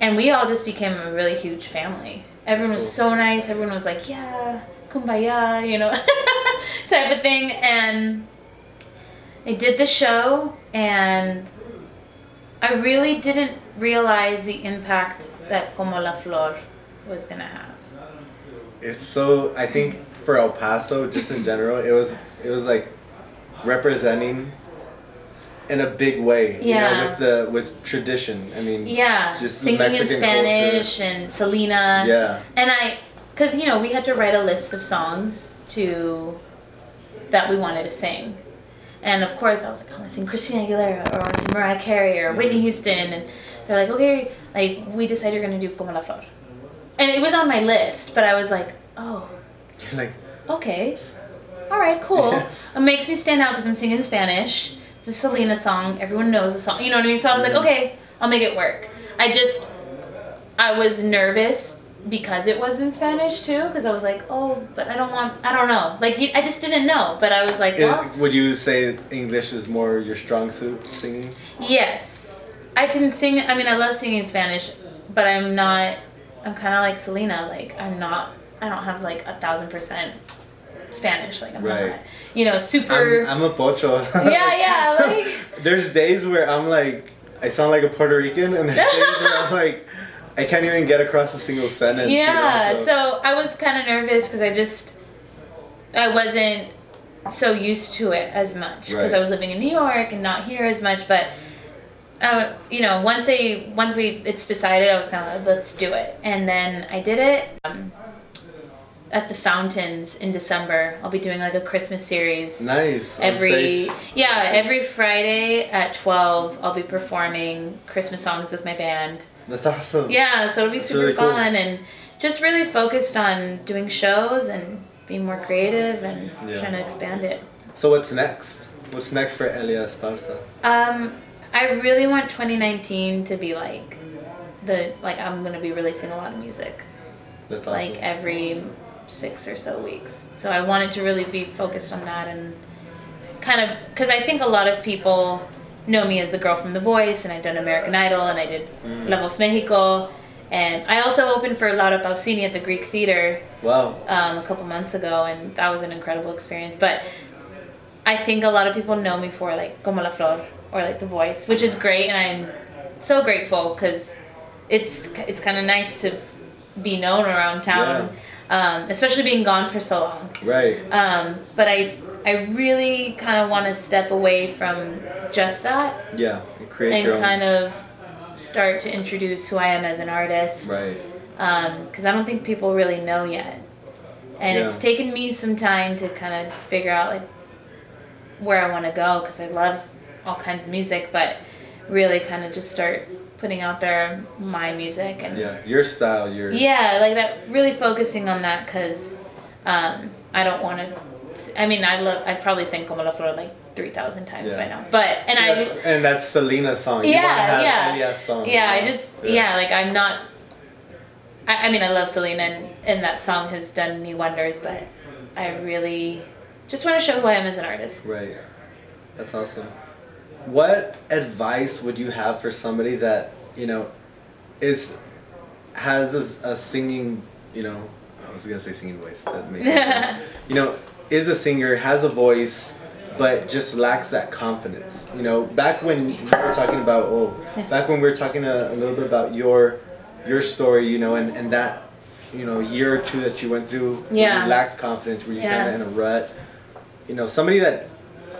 And we all just became a really huge family. Everyone was so nice. Everyone was like, yeah, kumbaya, type of thing. And I did the show, and I really didn't realize the impact that Como La Flor was going to have. It's so, I think for El Paso, just in general, it was like representing in a big way, yeah, you know, with tradition. I mean, yeah, just singing in Spanish culture. And Selena. Yeah. And because you know, we had to write a list of songs that we wanted to sing. And of course, I was like, I want to sing Christina Aguilera, or I want to sing Mariah Carey, or Whitney Houston. And they're like, okay, like, we decided you're going to do Como La Flor. And it was on my list, but I was like, oh, like, okay, all right, cool. Yeah. It makes me stand out because I'm singing Spanish. It's a Selena song. Everyone knows the song. You know what I mean? So I was like, okay, I'll make it work. I was nervous because it was in Spanish, too, because I was like, oh, but I don't know. Like, I just didn't know, but I was like, well. Would you say English is more your strong suit, singing? Yes. I can sing. I mean, I love singing Spanish, but I'm kind of like Selena, like I don't have like 1,000% Spanish, like I'm not, you know, super. I'm a pocho. Yeah, like. There's days where I'm like, I sound like a Puerto Rican, and there's days where I'm like, I can't even get across a single sentence. Yeah, you know, so I was kind of nervous because I wasn't so used to it as much because I was living in New York and not here as much, but. You know, once it's decided, I was kind of like, let's do it. And then I did it at the Fountains in December. I'll be doing like a Christmas series. Nice. Every Friday at 12, I'll be performing Christmas songs with my band. That's awesome. Yeah, so it'll be super fun and just really focused on doing shows and being more creative and trying to expand it. So what's next? What's next for Elia Esparza? I really want 2019 to be like I'm gonna be releasing a lot of music. That's awesome. Like every 6 or so weeks. So I wanted to really be focused on that and kind of because I think a lot of people know me as the girl from The Voice, and I've done American Idol, and I did La Voz Mexico, and I also opened for Laura Pausini at the Greek Theater. Wow. A couple months ago, and that was an incredible experience. But I think a lot of people know me for like Como La Flor. Or like The Voice, which is great, and I'm so grateful because it's kind of nice to be known around town, especially being gone for so long. Right. But I really kind of want to step away from just that. Yeah, and create your own. Kind of start to introduce who I am as an artist. Right. Because I don't think people really know yet, and it's taken me some time to kind of figure out like where I want to go because I love all kinds of music, but really kind of just start putting out there my music and your style, like that, really focusing on that because I don't want to, I mean, I've probably sang Como La Flor like 3,000 times by now, but and that's Selena's song, Elia's song, I'm not, I mean, I love Selena and that song has done me wonders, but I really just want to show who I am as an artist. Right. That's awesome. What advice would you have for somebody that, you know, has a singing, you know, I was going to say singing voice, that makes sense. You know, is a singer, has a voice, but just lacks that confidence. You know, back when we were talking about, a little bit about your story, you know, and that, you know, year or two that you went through, where you lacked confidence, where you kind of in a rut, you know, somebody that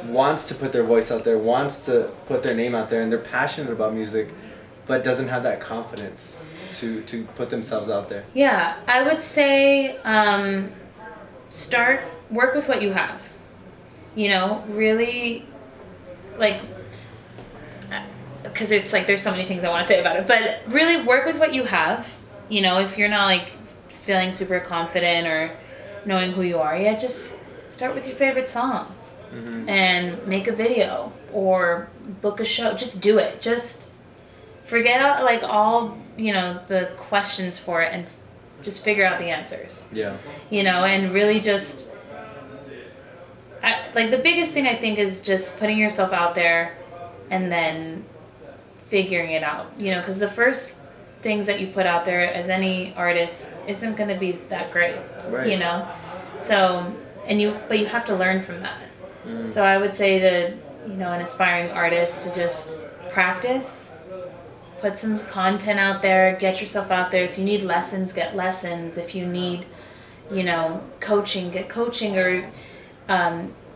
wants to put their voice out there, wants to put their name out there, and they're passionate about music, but doesn't have that confidence to put themselves out there. Yeah, I would say work with what you have. You know, really, like, because it's like there's so many things I want to say about it, but really work with what you have. You know, if you're not like feeling super confident or knowing who you are, just start with your favorite song. Mm-hmm. And make a video or book a show. Just do it. Just forget out, like, all, you know, the questions for it, and just figure out the answers. Yeah. You know, and really just like the biggest thing I think is just putting yourself out there and then figuring it out. You know, because the first things that you put out there as any artist isn't going to be that great. Right. You know, so but you have to learn from that. So I would say to, you know, an aspiring artist to just practice put some content out there, get yourself out there. If you need lessons, get lessons. If you need, you know, coaching, get coaching. Or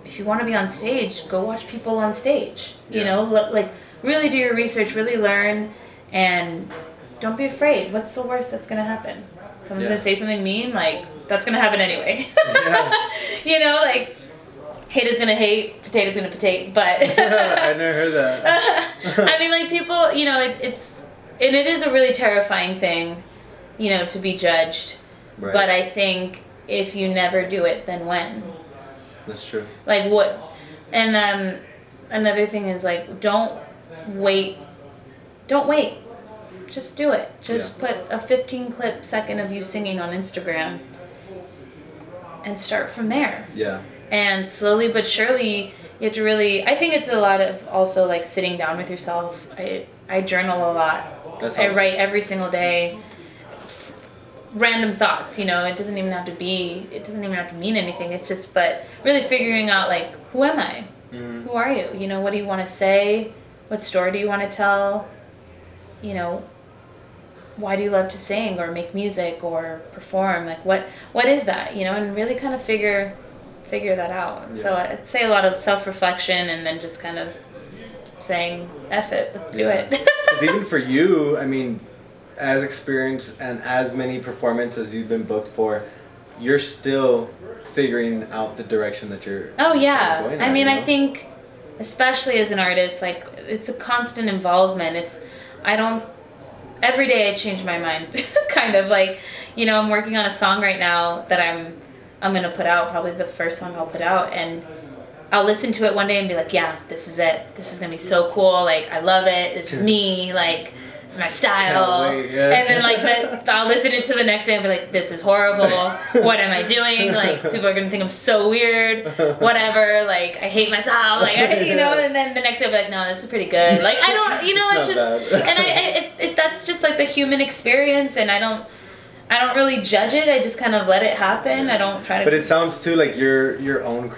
if you want to be on stage, go watch people on stage. Yeah. You know, like really do your research, really learn, and don't be afraid. What's the worst that's going to happen? Someone's going to say something mean, like, that's going to happen anyway. You know, like, haters gonna hate, potatoes gonna potato, but I never heard that. I mean, like, people, you know, it is a really terrifying thing, you know, to be judged. Right. But I think if you never do it, then when? That's true. Like, what? And another thing is, like, don't wait, just do it. Just put a 15-clip second of you singing on Instagram, and start from there. Yeah. And slowly but surely, you have to really, I think it's a lot of also like sitting down with yourself. I journal a lot. That's awesome. I write every single day, random thoughts, you know, it doesn't even have to mean anything. It's just, but really figuring out like, who am I? Mm-hmm. Who are you? You know, what do you want to say? What story do you want to tell? You know, why do you love to sing or make music or perform? Like what is that? You know, and really kind of figure that out. Yeah. So I'd say a lot of self-reflection and then just kind of saying, F it, let's do it. Because even for you, I mean, as experienced and as many performances you've been booked for, you're still figuring out the direction that you're going at, I mean, you know? I think, especially as an artist, like, it's a constant involvement. Every day I change my mind, kind of like, you know, I'm working on a song right now that I'm going to put out, probably the first song I'll put out, and I'll listen to it one day and be like, yeah, this is it. This is going to be so cool. Like, I love it. It's me. Like, it's my style. Can't wait, And then like I'll listen to it the next day and be like, this is horrible. What am I doing? Like, people are going to think I'm so weird, whatever. Like, I hate myself. Like, you know, and then the next day I'll be like, no, this is pretty good. Like, I don't, you know, it's just, bad. And I that's just like the human experience. And I don't really judge it. I just kind of let it happen. I don't try to. But it sounds too like your own,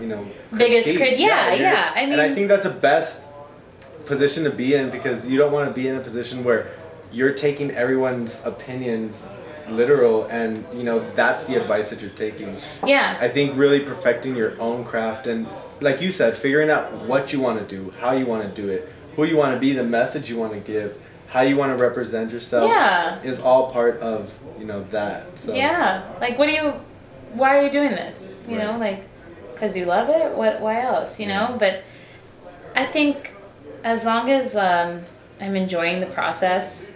you know. Biggest critic. Yeah. I mean, and I think that's the best position to be in, because you don't want to be in a position where you're taking everyone's opinions literal, and you know that's the advice that you're taking. Yeah. I think really perfecting your own craft and, like you said, figuring out what you want to do, how you want to do it, who you want to be, the message you want to give, how you want to represent yourself is all part of, you know, that. So. Yeah. Like, why are you doing this? You know, like, because you love it? Why else, you know? But I think as long as I'm enjoying the process,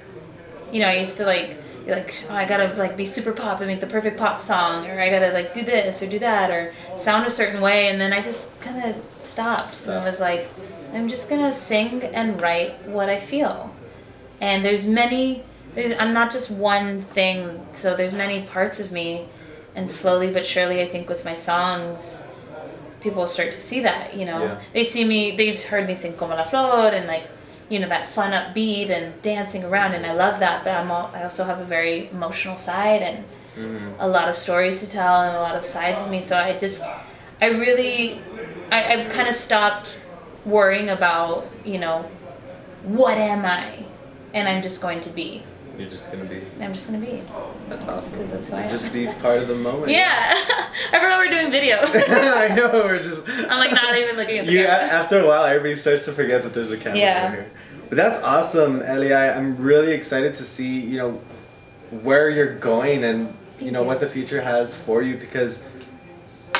you know, I used to like, be like, oh, I got to like be super pop and make the perfect pop song, or I got to like do this or do that or sound a certain way. And then I just kind of stopped and was like, I'm just going to sing and write what I feel. And I'm not just one thing, so there's many parts of me, and slowly but surely I think with my songs, people start to see that, you know. Yeah. They've heard me sing Como La Flor and like, you know, that fun upbeat and dancing around, and I love that, but I also have a very emotional side and a lot of stories to tell and a lot of sides of me, so I've kind of stopped worrying about, you know, what am I? And I'm just going to be. You're just going to be. I'm just going to be. That's awesome. Just be part of the moment. Yeah. I forgot we're doing video. I know. I'm like not even looking at the camera. After a while, everybody starts to forget that there's a camera over here. But that's awesome, Elia. I'm really excited to see, you know, where you're going and, you know, what the future has for you. Because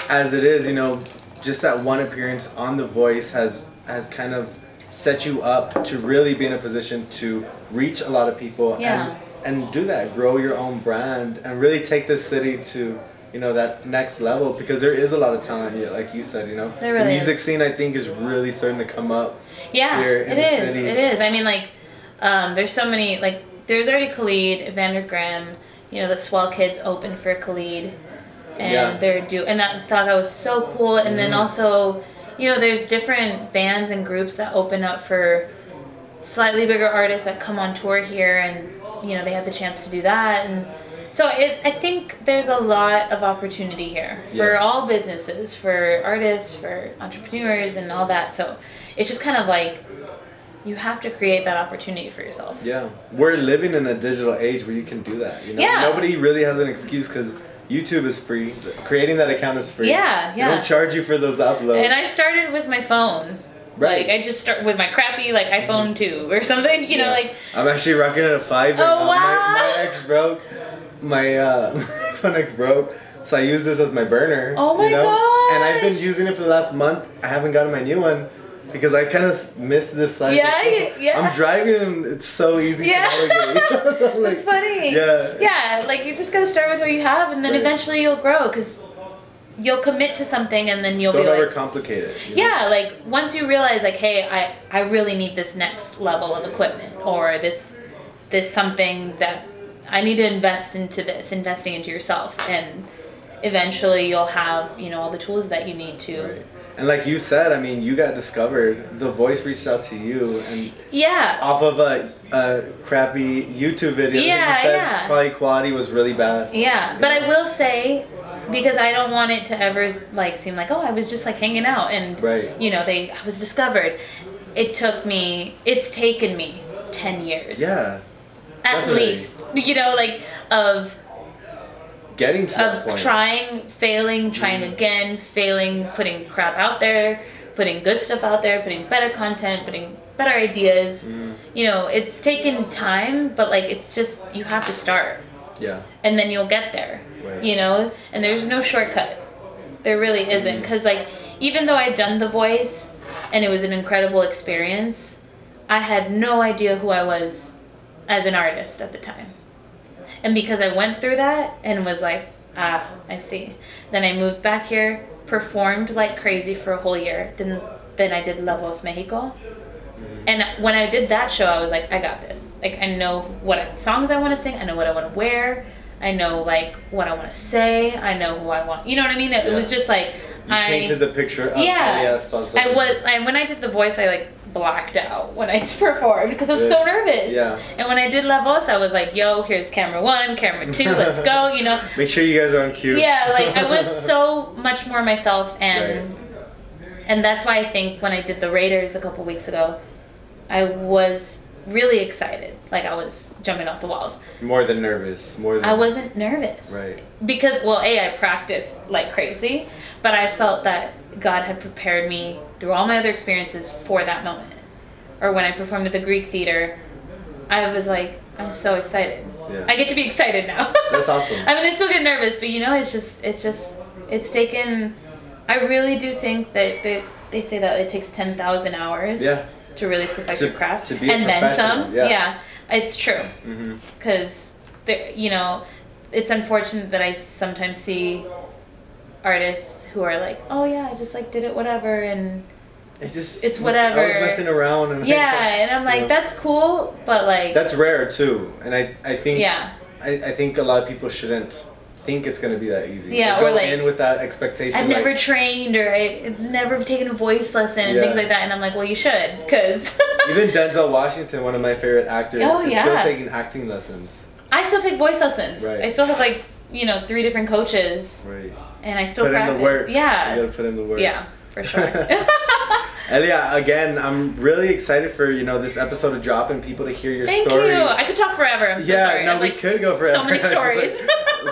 as it is, you know, just that one appearance on The Voice has kind of set you up to really be in a position to reach a lot of people and do that, grow your own brand and really take this city to, you know, that next level, because there is a lot of talent here, like you said, you know. There really the music is. Scene I think is really starting to come up here in the city. It is. I mean, like, there's so many, like, there's already Khalid, Evander Griiim, you know, the Swell Kids opened for Khalid and they're due, and I thought that was so cool, and then also, you know, there's different bands and groups that open up for slightly bigger artists that come on tour here, and, you know, they have the chance to do that. And so I think there's a lot of opportunity here for all businesses, for artists, for entrepreneurs and all that. So it's just kind of like you have to create that opportunity for yourself. Yeah, we're living in a digital age where you can do that. You know, yeah. Nobody really has an excuse because YouTube is free. Creating that account is free. Yeah, yeah. They don't charge you for those uploads. And I started with my phone. Right. Like, I just start with my crappy, like, iPhone 2 or something, you know, like. I'm actually rocking at a 5 right now. Wow. My ex broke. My iPhone X broke. So I use this as my burner. Oh, my gosh. And I've been using it for the last month. I haven't gotten my new one because I kind of missed this side. Yeah, yeah. I'm driving and it's so easy to navigate. So like, that's funny. Yeah. Yeah, like, you just got to start with what you have and then eventually you'll grow because you'll commit to something and then you'll be like... Don't overcomplicate it. Yeah, know? Like, once you realize, like, hey, I really need this next level of equipment or this something that... I need to invest into this, investing into yourself, and eventually you'll have, you know, all the tools that you need to. Right. And like you said, I mean, you got discovered. The Voice reached out to you, and off of a crappy YouTube video. Yeah, you said probably quality was really bad. Yeah, but I will say, because I don't want it to ever like seem like, oh, I was just like hanging out, and you know, I was discovered. It took me. It's taken me 10 years. Yeah. At least, you know, like, of getting to that point. Trying, failing, trying again, failing, putting crap out there, putting good stuff out there, putting better content, putting better ideas. You know, it's taken time, but like, it's just, you have to start. Yeah. And then you'll get there, you know, and there's no shortcut. There really isn't. 'Cause like, even though I'd done The Voice and it was an incredible experience, I had no idea who I was as an artist at the time. And because I went through that and was like, ah, I see. Then I moved back here, performed like crazy for a whole year. Then I did La Voz Mexico. And when I did that show, I was like, I got this. Like, I know what songs I want to sing. I know what I want to wear. I know like what I want to say. I know who I want. You know what I mean? It was just like, painted the picture of Elia Esparza. When I did The Voice, I like blacked out when I performed because I was so nervous. Yeah. And when I did La Voz, I was like, yo, here's camera 1, camera 2, let's go, you know. Make sure you guys are on cue. Yeah, like I was so much more myself and that's why I think when I did the Raiders a couple weeks ago, I was really excited. Like I was jumping off the walls. More than nervous. I wasn't nervous. Right. Because I practiced like crazy, but I felt that God had prepared me through all my other experiences for that moment. Or when I performed at the Greek Theater, I was like, I'm so excited. Yeah. I get to be excited now. That's awesome. I mean, I still get nervous, but you know, it's taken, I really do think that they say that it takes 10,000 hours to really perfect your craft. To be and then some. Yeah, it's true. Because, you know, it's unfortunate that I sometimes see artists who are like, oh yeah, I just like did it whatever, and it's whatever. I was messing around and I'm like, you know, that's cool, but like that's rare too, and I think I think a lot of people shouldn't think it's gonna be that easy. Yeah, or like in with that expectation. I've never trained or I've never taken a voice lesson and things like that, and I'm like, well, you should, because even Denzel Washington, one of my favorite actors, is still taking acting lessons. I still take voice lessons. Right. I still have like, you know, 3 different coaches. Right. And I still practice. Put in the work. Yeah. You gotta put in the work. Yeah, for sure. Elia, again, I'm really excited for, you know, this episode to drop and people to hear your story. Thank you. I could talk forever. I'm so sorry. Yeah, no, we could go forever. So many stories.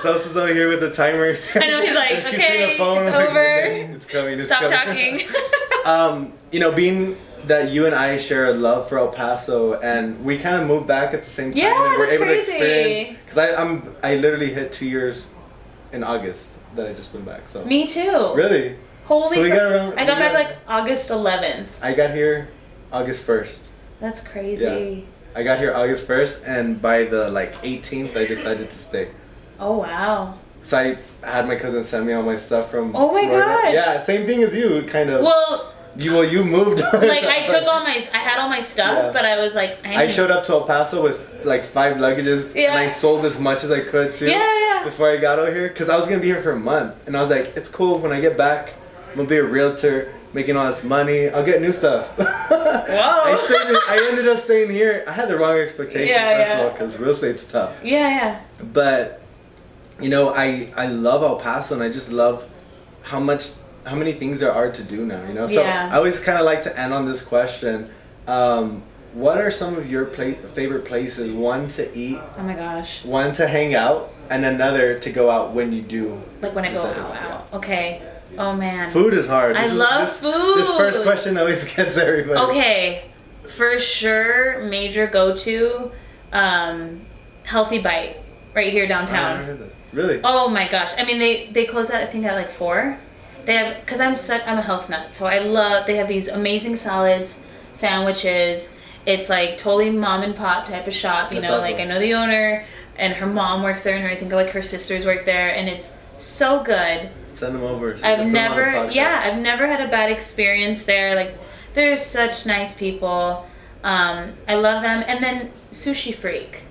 Sosa's over here with the timer. I know, he's like, okay, it's over. It's coming. Stop talking. You know, being that you and I share a love for El Paso, and we kind of moved back at the same time. Yeah, and we're able to experience. Because I literally hit 2 years in August. That I just went back. So me too. Really? Holy crap. So I got back like August 11th. I got here August 1st. That's crazy. Yeah. I got here August 1st and by the like 18th I decided to stay. Oh wow. So I had my cousin send me all my stuff from Florida. Gosh. Yeah, same thing as you kind of. You moved on. Like I had all my stuff, but I was like I showed up to El Paso with like 5 luggages and I sold as much as I could too. Yeah. Before I got out here, because I was gonna be here for a month and I was like, it's cool, when I get back I'm gonna be a realtor making all this money, I'll get new stuff. Whoa. I ended up staying here. I had the wrong expectation first of all, because real estate's tough. Yeah. But you know, I love El Paso and I just love how many things there are to do now, you know? So I always kind of like to end on this question. what are some of your favorite places? One to eat. Oh my gosh. One to hang out, and another to go out when you do. Like when I go out. Okay. Oh man. Food is hard. I love food. This first question always gets everybody. Okay. For sure, major go-to, Healthy Bite right here downtown. I heard that. Really? Oh my gosh. I mean, they close that, I think, at like 4. They have, because I'm a health nut, so I love, they have these amazing salads, sandwiches. It's like totally mom and pop type of shop, you know. Awesome. Like I know the owner, and her mom works there, and I think like her sisters work there, and it's so good. Send them over. I've never had a bad experience there. Like they're such nice people. I love them. And then Sushi Freak.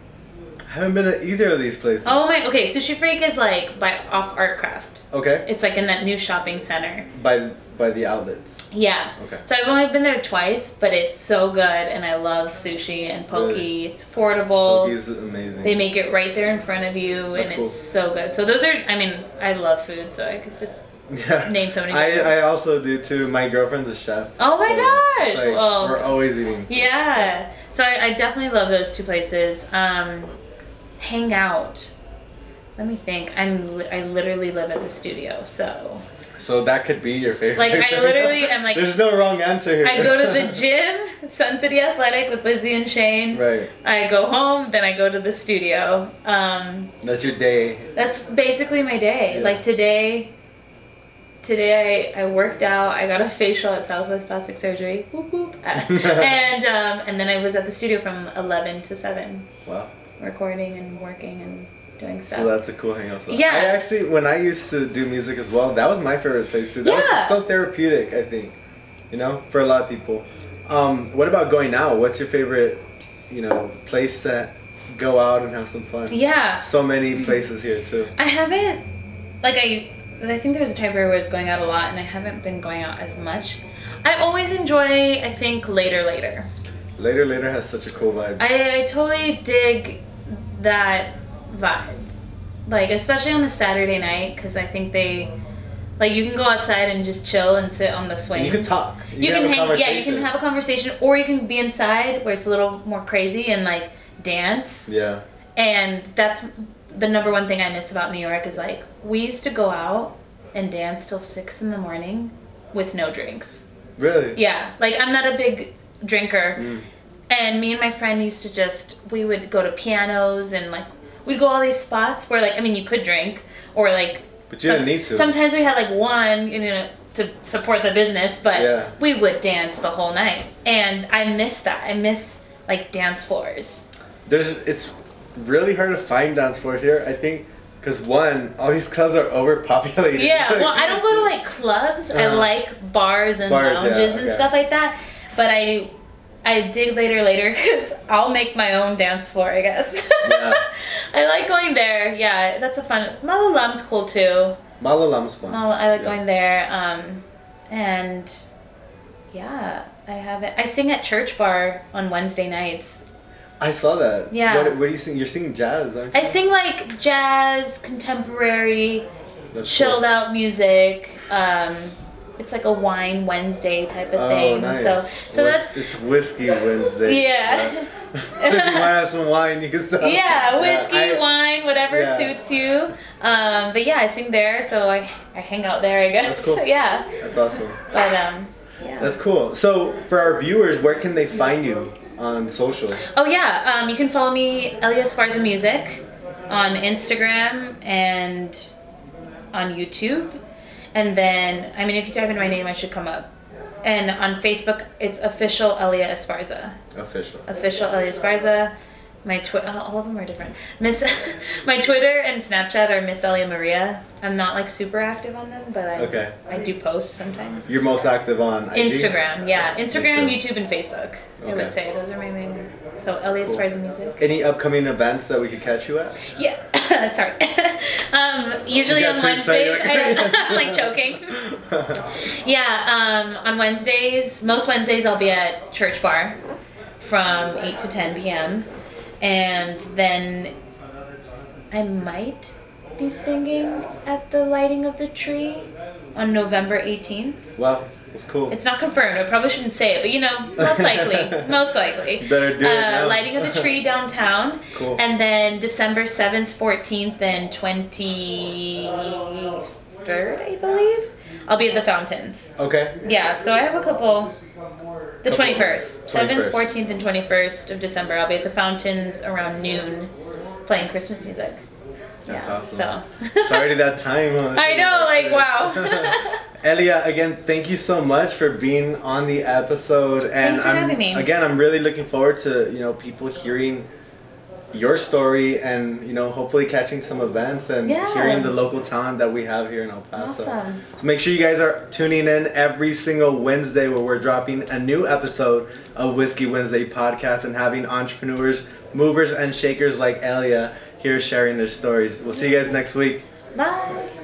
I haven't been to either of these places. Oh my, okay, Sushi Freak is like by off Artcraft. Okay. It's like in that new shopping center. By the outlets. Yeah. Okay. So I've only been there twice, but it's so good, and I love sushi and poke. Really? It's affordable. Poke is amazing. They make it right there in front of you. That's and cool. It's so good. So those are, I mean, I love food, so I could just name so many things. I also do too. My girlfriend's a chef. Oh my gosh. It's like, well, we're always eating. Yeah. So I definitely love those two places. Hang out. Let me think. I literally live at the studio, so. So that could be your favorite. Like I literally am like. There's no wrong answer here. I go to the gym, Sun City Athletic with Lizzie and Shane. Right. I go home, then I go to the studio. That's your day. That's basically my day. Yeah. Like today I worked out. I got a facial at Southwest Plastic Surgery. Whoop whoop. And then I was at the studio from 11 to 7. Wow. Recording and working and doing stuff. So that's a cool hangout spot. Yeah. I actually, when I used to do music as well, that was my favorite place too. That was so therapeutic, I think, you know, for a lot of people. What about going out? What's your favorite, you know, place that go out and have some fun? Yeah. So many places here too. I haven't, like I think there was a time where I was going out a lot, and I haven't been going out as much. I always enjoy, I think, Later. Later has such a cool vibe. I totally dig that vibe, like especially on a Saturday night, because I think they, like, you can go outside and just chill and sit on the swing. You can talk. You can hang. Yeah, you can have a conversation, or you can be inside where it's a little more crazy and like dance. Yeah. And that's the number one thing I miss about New York is like we used to go out and dance till 6 a.m. with no drinks. Really? Yeah. Like I'm not a big drinker, and me and my friend used to just, we would go to pianos and like. We'd go all these spots where, like, I mean, you could drink or like. But you didn't need to. Sometimes we had like one, you know, to support the business, but we would dance the whole night, and I miss that. I miss like dance floors. It's really hard to find dance floors here, I think, because all these clubs are overpopulated. Yeah, well, I don't go to like clubs. I like bars, lounges and stuff like that, but I dig later because I'll make my own dance floor, I guess. Yeah. I like going there. Yeah, that's a fun. Malalam's cool too. Malalam's fun. I like going there. And yeah, I have it. I sing at Church Bar on Wednesday nights. I saw that. Yeah. What do you sing? You're singing jazz, aren't you? I sing like jazz, contemporary, chilled out music. It's like a wine Wednesday type of thing. Nice. So it's Whiskey Wednesday. Yeah. If you want to have some wine, you can stop. Yeah, wine, whatever suits you. But yeah, I sing there, so I hang out there, I guess. That's cool. So, yeah. That's awesome. But yeah. That's cool. So for our viewers, where can they find you on social? Oh yeah, you can follow me, Elia Esparza Music, on Instagram and on YouTube. And then, I mean, if you type in my name, I should come up. And on Facebook, it's official Elia Esparza. Official Elia Esparza. My all of them are different. My Twitter and Snapchat are Miss Elia Maria. I'm not like super active on them, but I do post sometimes. You're most active on IG? Instagram, yeah. Instagram, YouTube, and Facebook. Okay. I would say those are my main. So Elia Esparza Music. Any upcoming events that we could catch you at? Yeah. Sorry. Usually on Wednesdays, I'm like choking. Yeah. On Wednesdays, most Wednesdays I'll be at Church Bar from 8 to 10 p.m. And then I might be singing at the Lighting of the Tree on November 18th. Wow. It's cool. It's not confirmed. I probably shouldn't say it, but you know, most likely. Most likely. Better do it now. Lighting of the Tree downtown. Cool. And then December 7th, 14th, and 23rd, I believe, I'll be at the Fountains. Okay. Yeah, so I have a couple. The 21st. 7th, 14th, and 21st of December, I'll be at the Fountains around noon playing Christmas music. That's awesome. So. It's already that time. I know, like, wow. Elia, again, thank you so much for being on the episode. And thanks for having me. Again, I'm really looking forward to, you know, people hearing your story and, you know, hopefully catching some events and hearing the local talent that we have here in El Paso. Awesome. So make sure you guys are tuning in every single Wednesday where we're dropping a new episode of Whiskey Wednesday podcast and having entrepreneurs, movers, and shakers like Elia here sharing their stories. We'll see you guys next week. Bye.